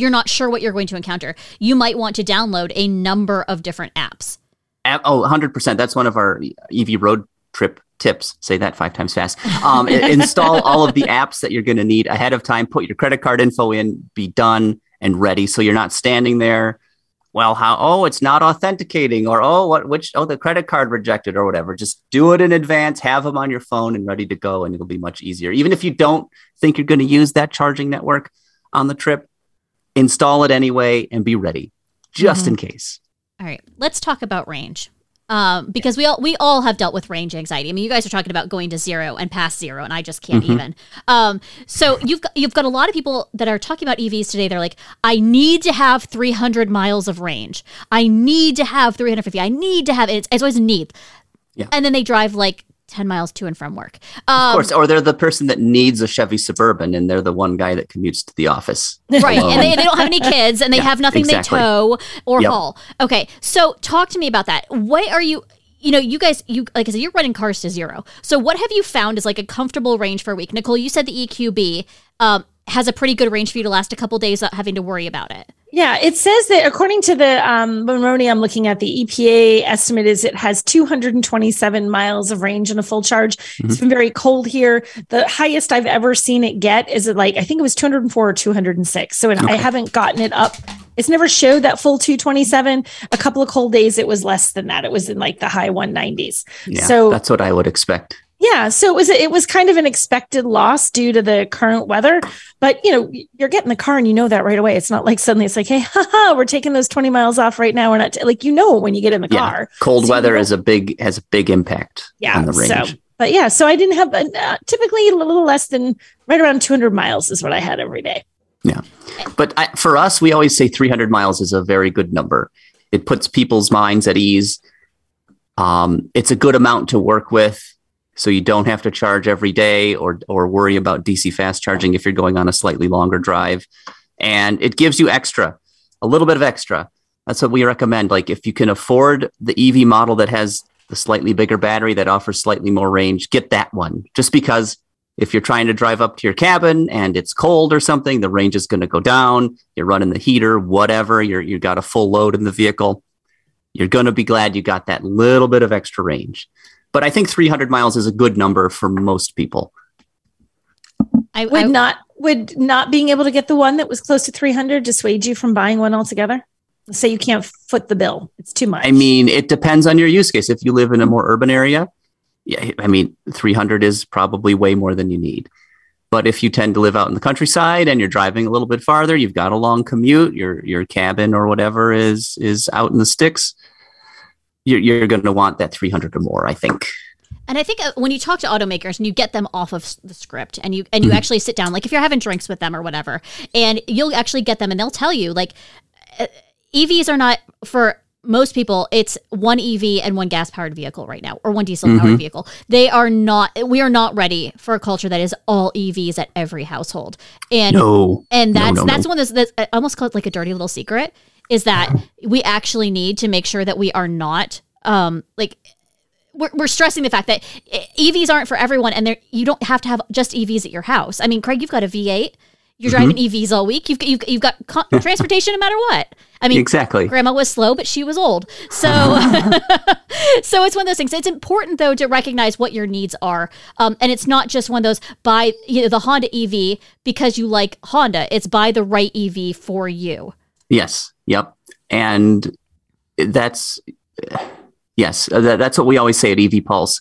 you're not sure what you're going to encounter, you might want to download a number of different apps. 100%. That's one of our EV road trip tips. Say that 5 times fast. Install all of the apps that you're going to need ahead of time. Put your credit card info in, be done and ready. So you're not standing there. Well, it's not authenticating or, the credit card rejected or whatever. Just do it in advance, have them on your phone and ready to go. And it'll be much easier. Even if you don't think you're going to use that charging network on the trip, install it anyway and be ready just in case. All right. Let's talk about range because we all have dealt with range anxiety. I mean, you guys are talking about going to zero and past zero and I just can't even. So you've got a lot of people that are talking about EVs today. They're like, I need to have 300 miles of range. I need to have 350. I need to have it's always a need. Yeah. And then they drive like 10 miles to and from work. Of course, or they're the person that needs a Chevy Suburban and they're the one guy that commutes to the office. Right, alone. And they don't have any kids and they have nothing they tow or haul. Okay, so talk to me about that. What are you guys, like I said, you're running cars to zero. So what have you found is like a comfortable range for a week? Nicole, you said the EQB has a pretty good range for you to last a couple days without having to worry about it. Yeah, it says that according to the Moroni, I'm looking at the EPA estimate is it has 227 miles of range in a full charge. Mm-hmm. It's been very cold here. The highest I've ever seen it get is I think it was 204 or 206. So I haven't gotten it up. It's never showed that full 227. A couple of cold days, it was less than that. It was in the high 190s. Yeah, so that's what I would expect. Yeah, so it was kind of an expected loss due to the current weather, but you're getting the car and that right away. It's not like suddenly it's like, hey, we're taking those 20 miles off right now. We're not when you get in the car. Cold weather has a big impact on the range. So I didn't have typically a little less than right around 200 miles is what I had every day. Yeah, but for us, we always say 300 miles is a very good number. It puts people's minds at ease. It's a good amount to work with. So you don't have to charge every day or worry about DC fast charging if you're going on a slightly longer drive. And it gives you a little bit of extra. That's what we recommend. If you can afford the EV model that has the slightly bigger battery that offers slightly more range, get that one. Just because if you're trying to drive up to your cabin and it's cold or something, the range is going to go down. You're running the heater, whatever. You've got a full load in the vehicle. You're going to be glad you got that little bit of extra range. But I think 300 miles is a good number for most people. Would not being able to get the one that was close to 300 dissuade you from buying one altogether? Let's say you can't foot the bill. It's too much. I mean, it depends on your use case. If you live in a more urban area, 300 is probably way more than you need. But if you tend to live out in the countryside and you're driving a little bit farther, you've got a long commute, your cabin or whatever is out in the sticks, you're going to want that 300 or more, I think. And I think when you talk to automakers and you get them off of the script and you actually sit down, if you're having drinks with them or whatever, and you'll actually get them and they'll tell you, EVs are not for most people. It's one EV and one gas-powered vehicle right now, or one diesel-powered vehicle. We are not ready for a culture that is all EVs at every household. That's I almost call it a dirty little secret. Is that we actually need to make sure that we are not we're stressing the fact that EVs aren't for everyone, and you don't have to have just EVs at your house. I mean, Craig, you've got a V8. You're driving EVs all week. You've got transportation no matter what. I mean, exactly. Grandma was slow, but she was old. So, so it's one of those things. It's important though to recognize what your needs are, and it's not just one of those buy the Honda EV because you like Honda. It's buy the right EV for you. Yes. Yep. And that's what we always say at EV Pulse.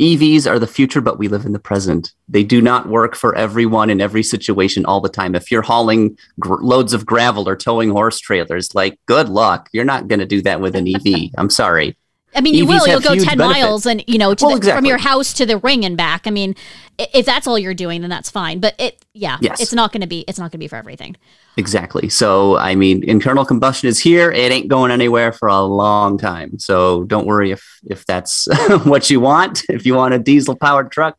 EVs are the future, but we live in the present. They do not work for everyone in every situation all the time. If you're hauling loads of gravel or towing horse trailers, good luck. You're not going to do that with an EV. I'm sorry. I mean, you EVs will. You'll go 10 miles and, from your house to the ring and back. I mean, if that's all you're doing, then that's fine. But it's not going to be for everything. Exactly. So, I mean, internal combustion is here. It ain't going anywhere for a long time. So don't worry if that's what you want. If you want a diesel powered truck,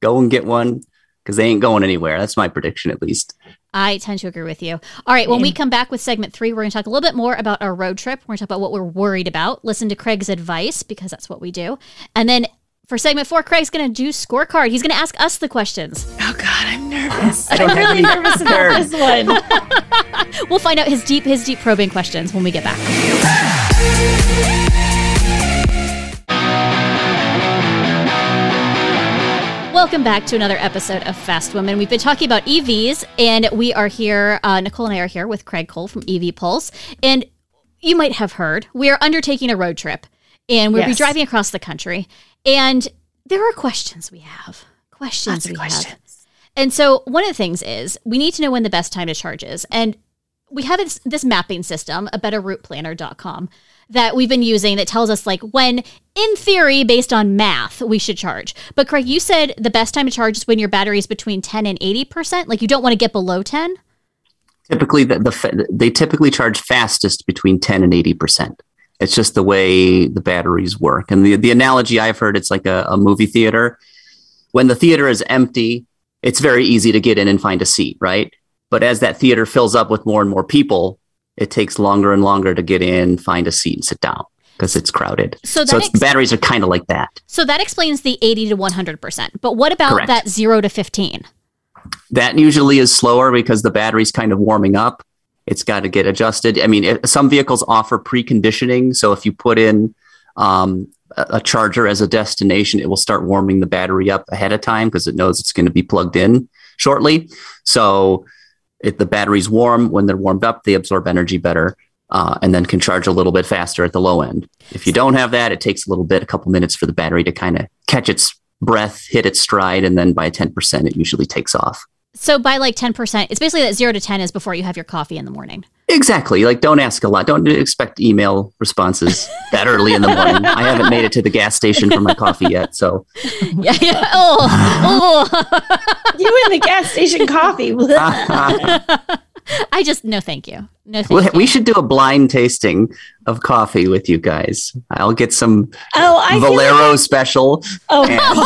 go and get one because they ain't going anywhere. That's my prediction, at least. I tend to agree with you. All right. When we come back with segment 3, we're going to talk a little bit more about our road trip. We're going to talk about what we're worried about. Listen to Craig's advice because that's what we do. And then for segment 4, Craig's going to do scorecard. He's going to ask us the questions. Oh, God, I'm nervous. I'm really nervous about this one. We'll find out his deep probing questions when we get back. Welcome back to another episode of Fast Women. We've been talking about EVs, and we are here, Nicole and I are here with Craig Cole from EV Pulse. And you might have heard, we are undertaking a road trip, and we'll be driving across the country. And there are questions we have. And so one of the things is, we need to know when the best time to charge is. And we have this mapping system, a BetterRoutePlanner.com, that we've been using that tells us when, in theory, based on math, we should charge. But Craig, you said the best time to charge is when your battery is between 10 and 80%. You don't want to get below 10. Typically, they typically charge fastest between 10 and 80%. It's just the way the batteries work. And the analogy I've heard, it's like a movie theater. When the theater is empty, it's very easy to get in and find a seat, right? But as that theater fills up with more and more people, it takes longer and longer to get in, find a seat, and sit down because it's crowded. So the batteries are kind of like that. So that explains the 80 to 100%. But what about that 0 to 15? That usually is slower because the battery's kind of warming up. it's got to get adjusted. I mean, some vehicles offer preconditioning. So if you put in a charger as a destination, it will start warming the battery up ahead of time because it knows it's going to be plugged in shortly. So if the battery's warm, when they're warmed up, they absorb energy better and then can charge a little bit faster at the low end. If you don't have that, it takes a little bit, a couple minutes for the battery to kind of catch its breath, hit its stride, and then by 10%, it usually takes off. So by like 10%, it's basically that 0 to 10 is before you have your coffee in the morning. Exactly. Like, don't ask a lot. Don't expect email responses that early in the morning. I haven't made it to the gas station for my coffee yet. So, yeah. Oh. You and the gas station coffee. No, thank you. No, thank you. We should do a blind tasting of coffee with you guys. I'll get some Valero special. Valero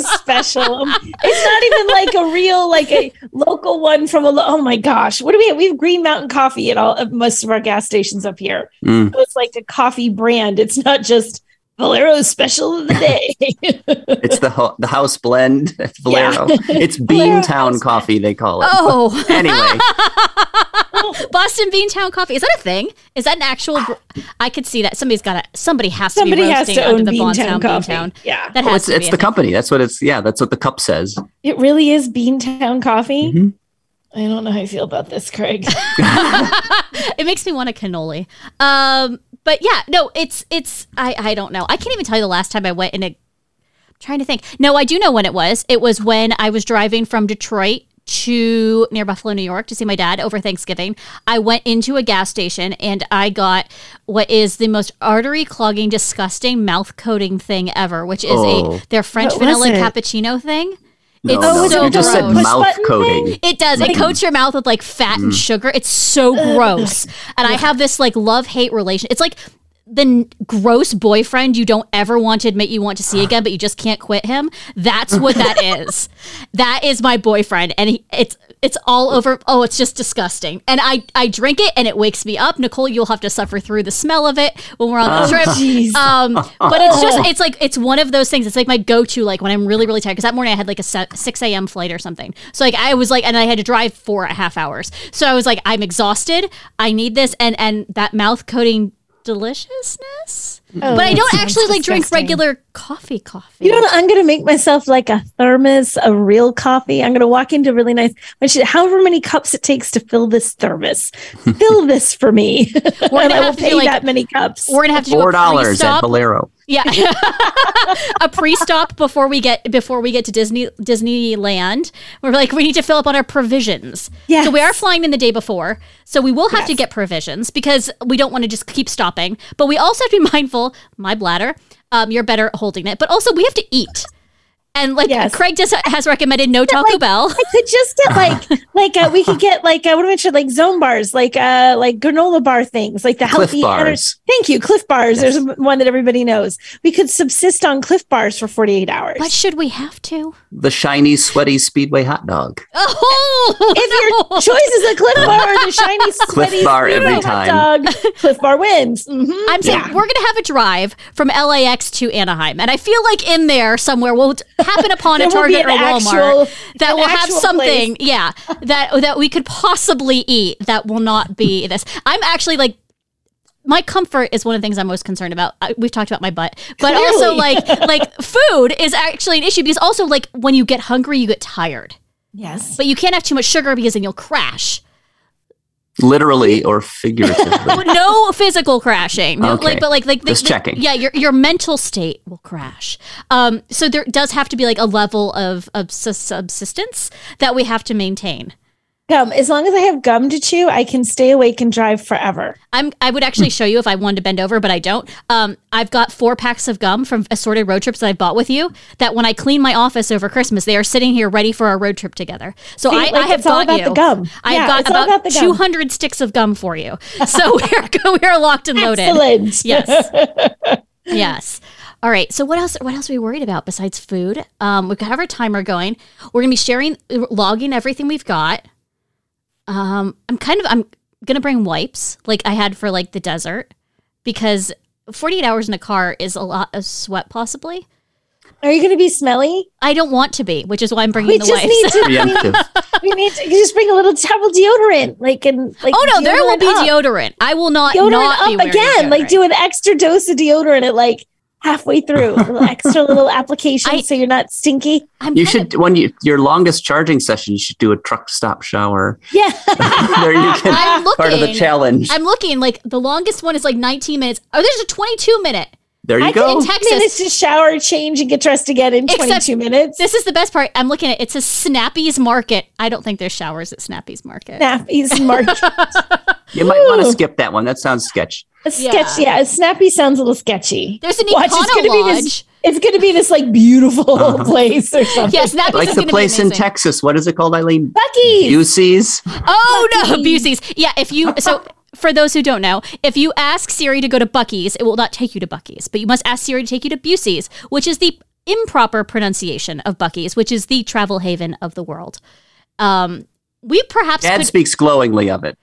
special. It's not even like a real, like a local one from oh my gosh. What do we have? We have Green Mountain Coffee at most of our gas stations up here. Mm. So it's like a coffee brand. It's not just Valero special of the day. It's the house blend. Valero. Yeah. It's Beantown coffee, they call it. Oh. Anyway. Boston Beantown coffee. Is that a thing? Is that an actual? I could see that. Somebody has to own the Beantown coffee. Beantown. Yeah. That has to be. It's the company. That's what the cup says. It really is Beantown coffee. Mm-hmm. I don't know how I feel about this, Craig. It makes me want a cannoli. But yeah, no, it's I don't know. I can't even tell you the last time I went in trying to think. No, I do know when it was. It was when I was driving from Detroit to near Buffalo, New York to see my dad over Thanksgiving. I went into a gas station and I got what is the most artery clogging, disgusting mouth coating thing ever, which is their French vanilla cappuccino thing. You just said mouth coating. It does. It coats your mouth with like fat and sugar. It's so gross. And I have this like love-hate relation. It's like the gross boyfriend you don't ever want to admit you want to see again, but you just can't quit him. That's what that is. That is my boyfriend. And it's all over. Oh, it's just disgusting. And I drink it and it wakes me up. Nicole, you'll have to suffer through the smell of it when we're on the trip. But it's just, it's like, it's one of those things. It's like my go-to, like when I'm really, really tired. Cause that morning I had like a 6 a.m. flight or something. So like, I was like, and I had to drive 4.5 hours. So I was like, I'm exhausted. I need this. And that mouth coating deliciousness, but I don't actually like drink regular coffee. You know what? I'm gonna make myself like a thermos of real coffee. I'm gonna walk into really nice, however many cups it takes to fill this thermos. Fill this for me. That many cups. We're gonna have to do $4 at Bolero. Yeah, a pre-stop before we get to Disneyland. We're like, we need to fill up on our provisions. Yeah. So we are flying in the day before, so we will have to get provisions because we don't want to just keep stopping. But we also have to be mindful. My bladder, you're better at holding it. But also, we have to eat. And like Craig just has recommended no Taco Bell. I could just get we could get what am I trying, like zone bars, like granola bar things, like the healthy Cliff bars. Thank you, Cliff bars. Yes. There's one that everybody knows. We could subsist on Cliff bars for 48 hours. But should we have to? The shiny, sweaty Speedway hot dog. Oh, if your choice is a Cliff bar or the shiny, sweaty Cliff bar every time. Hot dog, Cliff bar wins. Mm-hmm. I'm saying we're gonna have a drive from LAX to Anaheim, and I feel like in there somewhere we'll happen upon a Target or Walmart that will have something place. that we could possibly eat that will not be this. I'm actually like, my comfort is one of the things I'm most concerned about. We've talked about my butt, but clearly. Also like food is actually an issue because also like when you get hungry, you get tired. Yes. But you can't have too much sugar because then you'll crash. Literally or figuratively. No physical crashing. No, okay. Just checking. Yeah, your mental state will crash. So there does have to be like a level of subsistence that we have to maintain. Gum. As long as I have gum to chew, I can stay awake and drive forever. I would actually show you if I wanted to bend over, but I don't. I've got 4 packs of gum from assorted road trips that I bought with you that when I clean my office over Christmas, they are sitting here ready for our road trip together. So I have got you. I've got about 200 sticks of gum for you. So we're locked and loaded. Excellent. Yes. Yes. All right. So what else are we worried about besides food? We've got our timer going. We're going to be logging everything we've got. I'm going to bring wipes like I had for like the desert because 48 hours in a car is a lot of sweat possibly. Are you going to be smelly? I don't want to be, which is why I'm bringing the wipes. you need to just bring a little travel deodorant, like. Oh no, there will be deodorant. I will not deodorant. Like do an extra dose of deodorant at like halfway through, a little extra little application, so you're not stinky. Your longest charging session, you should do a truck stop shower. Yeah, there you can. Part of the challenge. I'm looking like the longest one is like 19 minutes. Oh, there's a 22 minute. There you go. In Texas, minutes to shower, change, and get dressed again in 22 minutes. This is the best part. I'm looking at it. It says Snappy's Market. I don't think there's showers at Snappy's Market. Snappy's Market. You might want to skip that one. That sounds sketchy. Yeah. Snappy sounds a little sketchy. There's an Econo Lodge. It's going to be this like beautiful place or something. Yes, yeah, like the place in Texas. What is it called, Eileen? Buc-ee's. Busey's. Oh no, Busey's. Yeah, for those who don't know, if you ask Siri to go to Buc-ee's, it will not take you to Buc-ee's, but you must ask Siri to take you to Busey's, which is the improper pronunciation of Buc-ee's, which is the travel haven of the world. Chad speaks glowingly of it.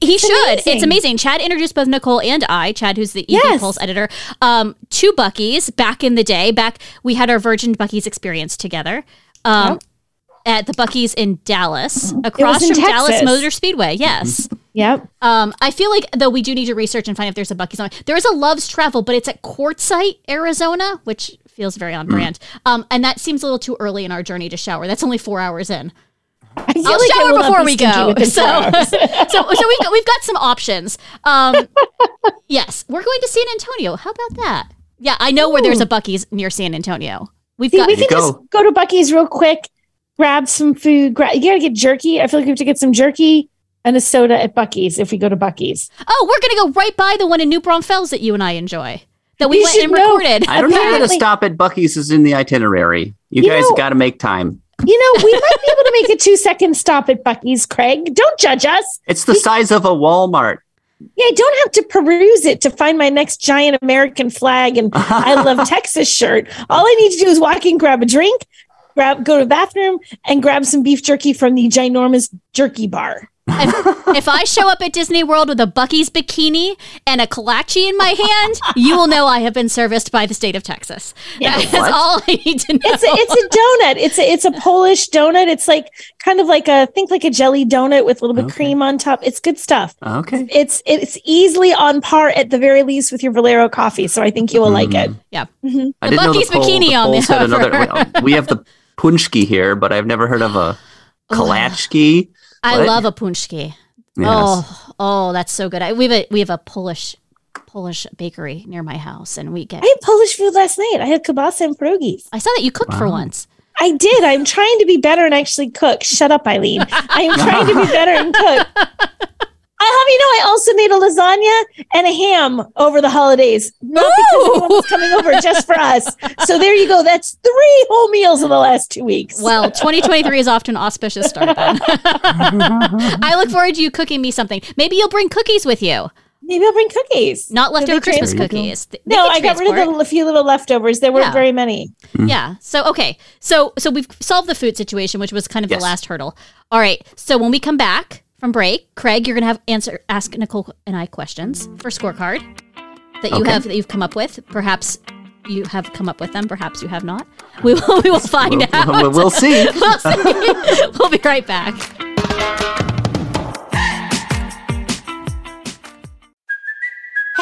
It's amazing. Chad introduced both Nicole and I, Chad, who's the EV Pulse editor, to Buc-ee's back in the day. We had our Virgin Buc-ee's experience together. At the Buc-ee's in Dallas, across from Dallas Motor Speedway. Yes. Yep. I feel like, though, we do need to research and find if there's a Buc-ee's on. There is a Love's Travel, but it's at Quartzsite, Arizona, which feels very on brand. And that seems a little too early in our journey to shower. That's only 4 hours in. I'll shower before we go. We've got some options. Yes, we're going to San Antonio. How about that? Yeah, I know where there's a Buc-ee's near San Antonio. We can just go to Buc-ee's real quick. Grab some food. You gotta get jerky. I feel like we have to get some jerky and a soda at Buc-ee's if we go to Buc-ee's. Oh, we're gonna go right by the one in New Braunfels that you and I enjoy. That we went and recorded. I don't know that a stop at Buc-ee's is in the itinerary. You guys gotta make time. We might be able to make a 2-second stop at Buc-ee's, Craig. Don't judge us. It's the size of a Walmart. Yeah, I don't have to peruse it to find my next giant American flag and I love Texas shirt. All I need to do is walk in, grab a drink, go to the bathroom and grab some beef jerky from the ginormous jerky bar. If I show up at Disney World with a Buc-ee's bikini and a kolache in my hand, you will know I have been serviced by the state of Texas. Yeah, that's all I need to know. It's a donut. It's a Polish donut. It's like kind of like a jelly donut with a little bit of cream on top. It's good stuff. Okay. It's easily on par at the very least with your Valero coffee. So I think you will like it. Yeah. Mm-hmm. The Buc-ee's bikini on there. We have the punschki here, but I've never heard of a kolaczki. I love a punschki. Yes. Oh, that's so good. We have a Polish bakery near my house, and I had Polish food last night. I had kielbasa and pierogies. I saw that you cooked for once. I did. I'm trying to be better and actually cook. Shut up, Eileen. I am trying to be better and cook. I also made a lasagna and a ham over the holidays. Not because everyone's coming over, just for us. So there you go. That's 3 whole meals in the last 2 weeks. Well, 2023 is off to an auspicious start then. I look forward to you cooking me something. Maybe you'll bring cookies with you. Maybe I'll bring cookies. Not leftover Christmas cookies. No, I got rid of a few little leftovers. There weren't very many. Mm-hmm. Yeah. So, okay. So we've solved the food situation, which was kind of the last hurdle. All right. So when we come back from break, Craig, you're gonna ask Nicole and I questions for scorecard that you have that you've come up with. Perhaps you have come up with them. Perhaps you have not. We will find out. We'll see. We'll see. We'll be right back.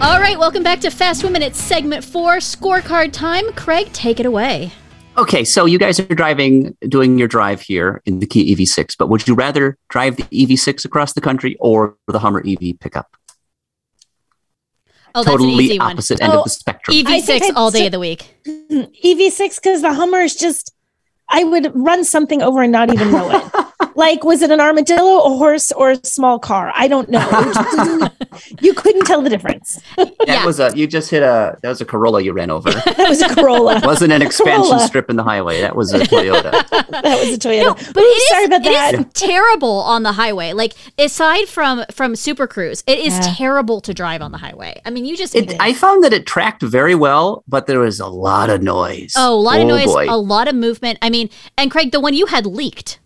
All right, welcome back to Fast Women. It's segment 4, scorecard time. Craig, take it away. Okay, so you guys are doing your drive here in the Kia EV6, but would you rather drive the EV6 across the country or the Hummer EV pickup? Oh, that's totally an easy one. Opposite end of the spectrum. EV6 all day of the week. EV6, because the Hummer is just, I would run something over and not even know it. Like, was it an armadillo, a horse, or a small car? I don't know. You couldn't tell the difference. That was a Corolla you ran over. That was a Corolla. It wasn't an expansion strip in the highway. That was a Toyota. No, but it is terrible on the highway. Like, aside from Super Cruise, it is terrible to drive on the highway. I mean, I found that it tracked very well, but there was a lot of noise. A lot of movement. I mean, and Craig, the one you had leaked.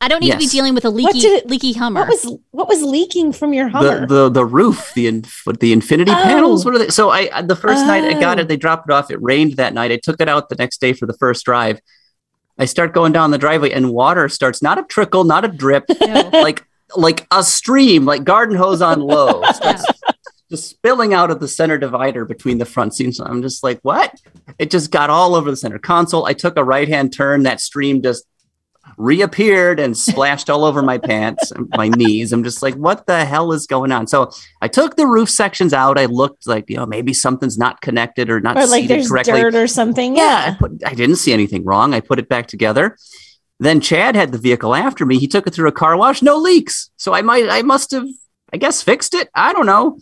I don't need to be dealing with a leaky Hummer. What was leaking from your Hummer? The roof, the infinity panels. What are they? So the first night I got it, they dropped it off. It rained that night. I took it out the next day for the first drive. I start going down the driveway, and water starts, not a trickle, not a drip, like a stream, like garden hose on low, just spilling out of the center divider between the front seats. I'm just like, what? It just got all over the center console. I took a right-hand turn. That stream just reappeared and splashed all over my pants and my knees. I'm just like, what the hell is going on? So I took the roof sections out. I looked like, maybe something's not connected or not seated correctly. Dirt or something. Yeah. I didn't see anything wrong. I put it back together. Then Chad had the vehicle after me. He took it through a car wash, no leaks. So I must have, I guess, fixed it. I don't know.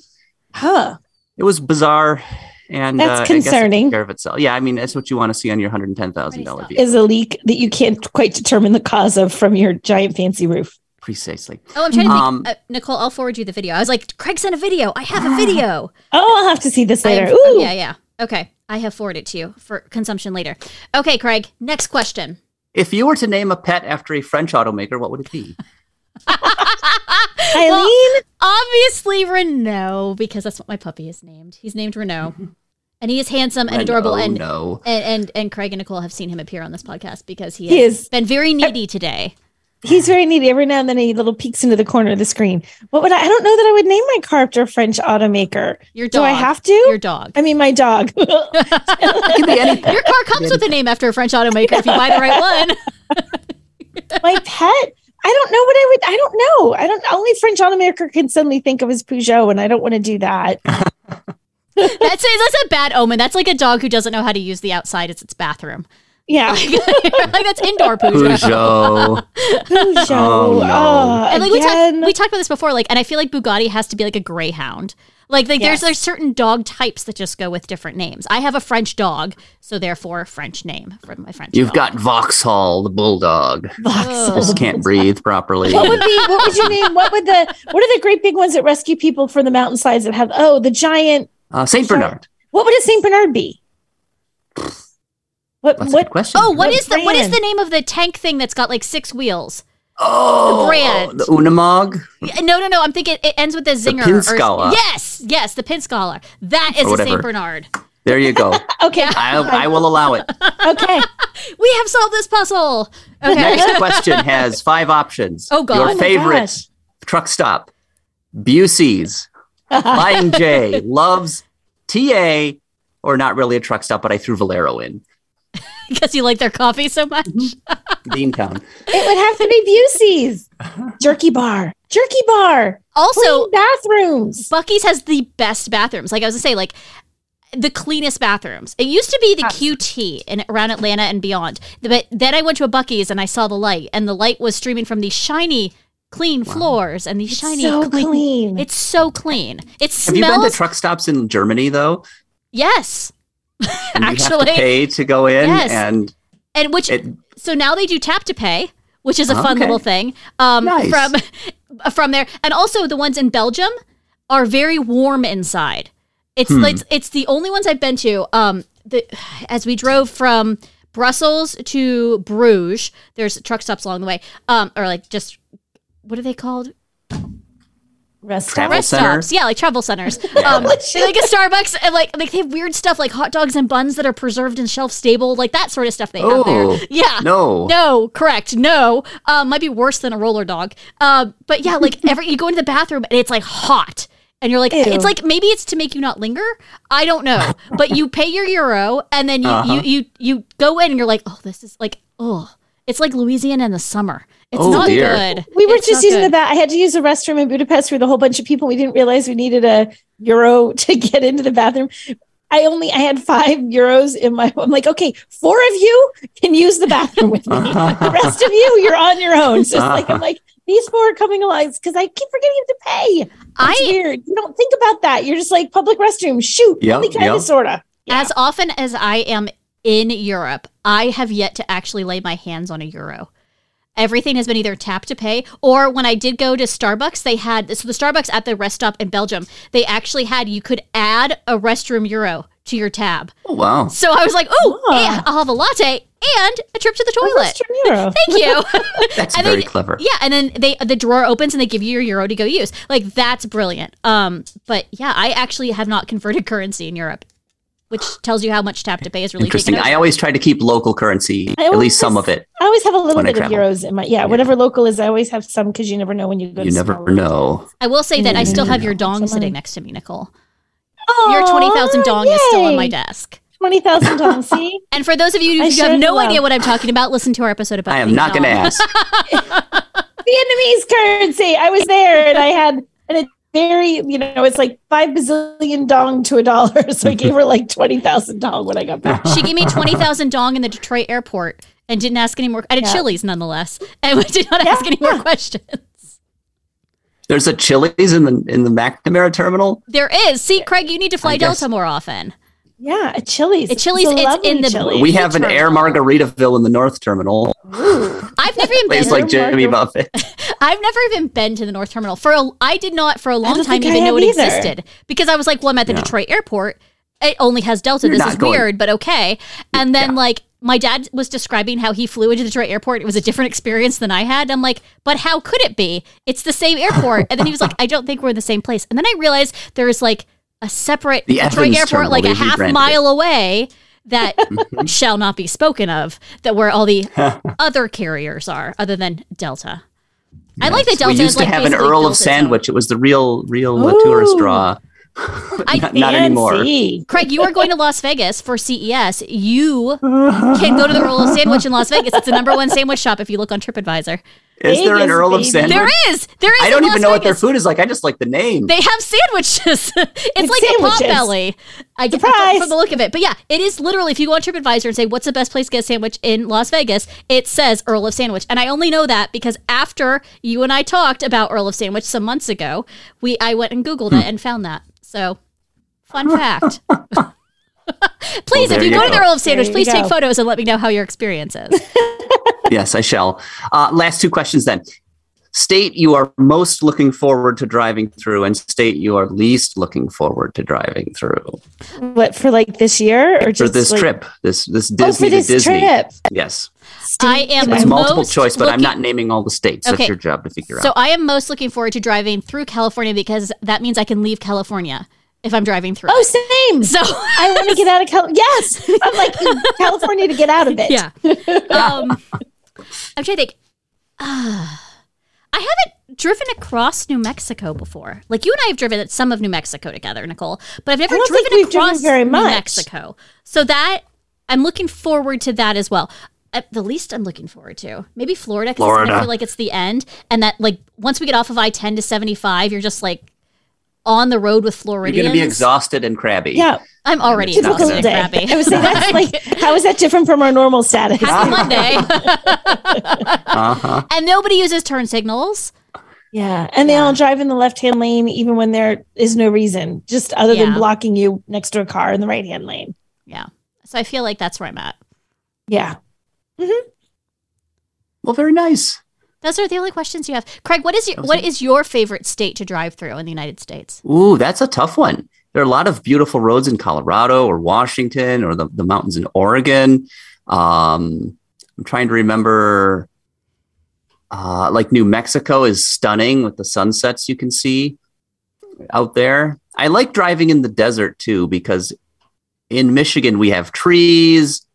Huh. It was bizarre. And that's concerning. Take care of itself. Yeah, I mean, that's what you want to see on your $110,000 vehicle. Is a leak that you can't quite determine the cause of from your giant fancy roof. Precisely. Oh, I'm trying to think. Nicole, I'll forward you the video. I was like, Craig sent a video. I have a video. Oh, I'll have to see this later. Yeah. Okay, I have forwarded it to you for consumption later. Okay, Craig, next question. If you were to name a pet after a French automaker, what would it be? Eileen? Well, obviously Renault, because that's what my puppy is named. He's named Renault. And he is handsome and adorable. And Craig and Nicole have seen him appear on this podcast because he has been very needy today. He's very needy. Every now and then he little peeks into the corner of the screen. What would I don't know that I would name my car after a French automaker. Your dog. Do I have to? Your dog. I mean, my dog. Your car comes with a name after a French automaker if you buy the right one. My pet? I don't know. Only French automaker can suddenly think of as Peugeot, and I don't want to do that. That's a bad omen. That's like a dog who doesn't know how to use the outside as its bathroom. Yeah. Like that's indoor Peugeot. Oh, no. And like we talked about this before, like, and I feel like Bugatti has to be like a greyhound. Like there's certain dog types that just go with different names. I have a French dog, so therefore a French name for my French dog. You've got Vauxhall, the bulldog. Just can't breathe properly. What would you name? What are the great big ones that rescue people from the mountainsides that have the giant Saint Bernard? What would a Saint Bernard be? What question? Oh, what is the name of the tank thing that's got like six wheels? Oh, the brand. The Unimog? No. I'm thinking it ends with a zinger. The Pinskala. Yes, the Pinskala. That is a St. Bernard. There you go. Okay. I will allow it. Okay. We have solved this puzzle. Okay. The next question has five options. Oh, God. Your favorite truck stop. Busey's. Flying J. Love's. TA. Or not really a truck stop, but I threw Valero in. Because you like their coffee so much? Beantown. It would have to be Busey's. Jerky bar. Also, clean bathrooms. Buc-ee's has the best bathrooms. Like I was going to say, like the cleanest bathrooms. It used to be the QT around Atlanta and beyond. But then I went to a Buc-ee's and I saw the light. And the light was streaming from the shiny, clean floors. And the shiny, clean. It's so clean. It smells. Have you been to truck stops in Germany, though? Yes. Actually, you have to pay to go in, so now they do tap to pay, which is a fun little thing. Nice. from there, and also the ones in Belgium are very warm inside. It's the only ones I've been to. As we drove from Brussels to Bruges, there's truck stops along the way, or like just what are they called? Rest stops. Yeah, like travel centers. Like a Starbucks, and like they have weird stuff like hot dogs and buns that are preserved and shelf stable, like that sort of stuff they have there. Yeah. No, correct. No. Might be worse than a roller dog. But yeah, like you go into the bathroom and it's like hot. And you're like, ew. It's like maybe it's to make you not linger. I don't know. But you pay your euro and then you go in and you're like, oh, this is like, oh. It's like Louisiana in the summer. It's not good. We were just using the bathroom. I had to use a restroom in Budapest with a whole bunch of people. We didn't realize we needed a euro to get into the bathroom. I had €5 in my, I'm like, okay, 4 of you can use the bathroom with me. The rest of you, you're on your own. So it's like, I'm like, these 4 are coming along because I keep forgetting you have to pay. It's weird. You don't think about that. You're just like public restroom. Shoot. Yep, kind of, sort of. Yeah. As often as I am in Europe, I have yet to actually lay my hands on a euro. Everything has been either tap to pay, or when I did go to Starbucks, they had, so the Starbucks at the rest stop in Belgium, they actually had, you could add a restroom euro to your tab. Oh, wow. So I was like, oh, yeah, I'll have a latte and a trip to the toilet. Euro. Thank you. That's very clever. Yeah. And then the drawer opens and they give you your euro to go use. Like, that's brilliant. But yeah, I actually have not converted currency in Europe, which tells you how much tap to pay is really interesting. I always try to keep local currency, at least some of it. I always have a little bit of euros in my, whatever local is, I always have some because you never know when you go to You never know. I will say that I still have your dong sitting next to me, Nicole. Aww, your 20,000 dong is still on my desk. 20,000 dong, see? And for those of you who have no idea what I'm talking about, listen to our episode about I am not going to ask. Vietnamese currency. I was there and I had an very, you know, it's like 5 bazillion dong to $1. So I gave her like 20,000 dong when I got back. She gave me 20,000 dong in the Detroit airport and didn't ask any more. At a Chili's nonetheless. And we did not ask any more questions. There's a Chili's in the McNamara terminal? There is. See, Craig, you need to fly Delta more often. Yeah, a Chili's. It's in the Chili's. We have an Air Margaritaville in the North Terminal. Ooh. I've never even been like Jimmy Buffett. I've never even been to the North Terminal. I did not for a long time even know it existed because I was like, well, I'm at the Detroit airport. It only has Delta. This is weird, but okay. And then like my dad was describing how he flew into the Detroit airport. It was a different experience than I had. I'm like, but how could it be? It's the same airport. And then he was like, I don't think we're in the same place. And then I realized there is like a separate Detroit airport, like a half mile away that shall not be spoken of, that where all the other carriers are other than Delta. Yes. I like that Delta. We used to have an Earl of Sandwich. It was the real tourist draw. Not anymore. Craig, you are going to Las Vegas for CES. You can go to the Earl of Sandwich in Las Vegas. It's the #1 sandwich shop if you look on TripAdvisor. Is there an Earl of Sandwich? There is. I don't even know what their food is like. I just like the name. They have sandwiches. It's like sandwiches. A Potbelly. I get from the look of it. But yeah, it is literally, if you go on TripAdvisor and say, what's the best place to get a sandwich in Las Vegas? It says Earl of Sandwich. And I only know that because after you and I talked about Earl of Sandwich some months ago, I went and Googled it and found that. So, fun fact. Please, well, if you go to the Earl of Sandwich, please take photos and let me know how your experience is. Yes, I shall. Last 2 questions then. State you are most looking forward to driving through, and state you are least looking forward to driving through. What, for like this year? Or just for this trip, this Disney to Disney. Trip. Yes. It's multiple choice, but I'm not naming all the states. Okay. That's your job to figure out. So I am most looking forward to driving through California because that means I can leave California. If I'm driving through. Oh, same. So I want to get out of California. Yes. I'm like California to get out of it. Yeah. I'm trying to think. I haven't driven across New Mexico before. Like you and I have driven at some of New Mexico together, Nicole, but I've never driven across New Mexico. So that I'm looking forward to that as well. At the least I'm looking forward to. Maybe Florida. Because I feel like it's the end. And that like, once we get off of I-10 to 75, you're just like, on the road with Floridians. You're going to be exhausted and crabby. Yeah. I'm already exhausted and crabby. I was saying, that's like, how is that different from our normal status? Happy Monday. And nobody uses turn signals. Yeah. And they all drive in the left-hand lane even when there is no reason, just other than blocking you next to a car in the right-hand lane. Yeah. So I feel like that's where I'm at. Yeah. Mm-hmm. Well, very nice. Those are the only questions you have. Craig, what is your favorite state to drive through in the United States? Ooh, that's a tough one. There are a lot of beautiful roads in Colorado or Washington or the mountains in Oregon. I'm trying to remember, like New Mexico is stunning with the sunsets you can see out there. I like driving in the desert too, because in Michigan we have trees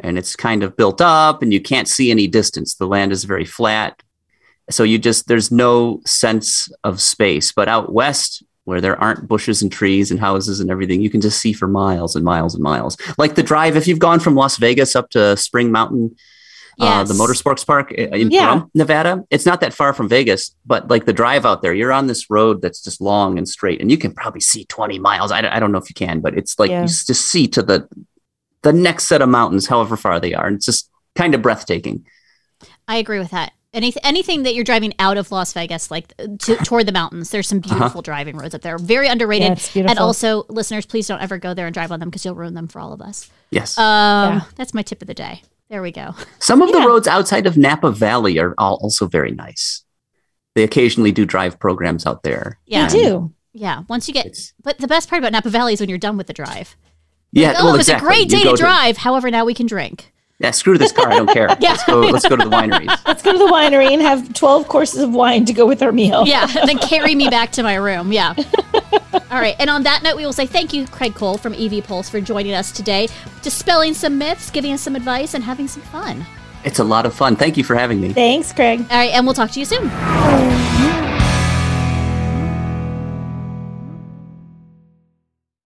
and it's kind of built up and you can't see any distance. The land is very flat. So there's no sense of space, but out west where there aren't bushes and trees and houses and everything, you can just see for miles and miles and miles. Like the drive, if you've gone from Las Vegas up to Spring Mountain the Motorsports Park in Pahrump, Nevada. It's not that far from Vegas, but like the drive out there, you're on this road that's just long and straight, and you can probably see 20 miles. I don't know if you can, but it's like you just see to the next set of mountains, however far they are. And it's just kind of breathtaking. I agree with that. Anything that you're driving out of Las Vegas, like toward the mountains, there's some beautiful driving roads up there. Very underrated. Yeah, and also, listeners, please don't ever go there and drive on them because you'll ruin them for all of us. Yes. That's my tip of the day. There we go. Some of the roads outside of Napa Valley are also very nice. They occasionally do drive programs out there. Yeah. They do. Yeah. Once you get, but the best part about Napa Valley is when you're done with the drive. Yeah. Like, exactly. It's a great day to drive. However, now we can drink. Yeah, screw this car. I don't care. Let's go to the wineries. Let's go to the winery and have 12 courses of wine to go with our meal. Yeah, and then carry me back to my room. Yeah. All right. And on that note, we will say thank you, Craig Cole from EV Pulse, for joining us today, dispelling some myths, giving us some advice, and having some fun. It's a lot of fun. Thank you for having me. Thanks, Craig. All right. And we'll talk to you soon.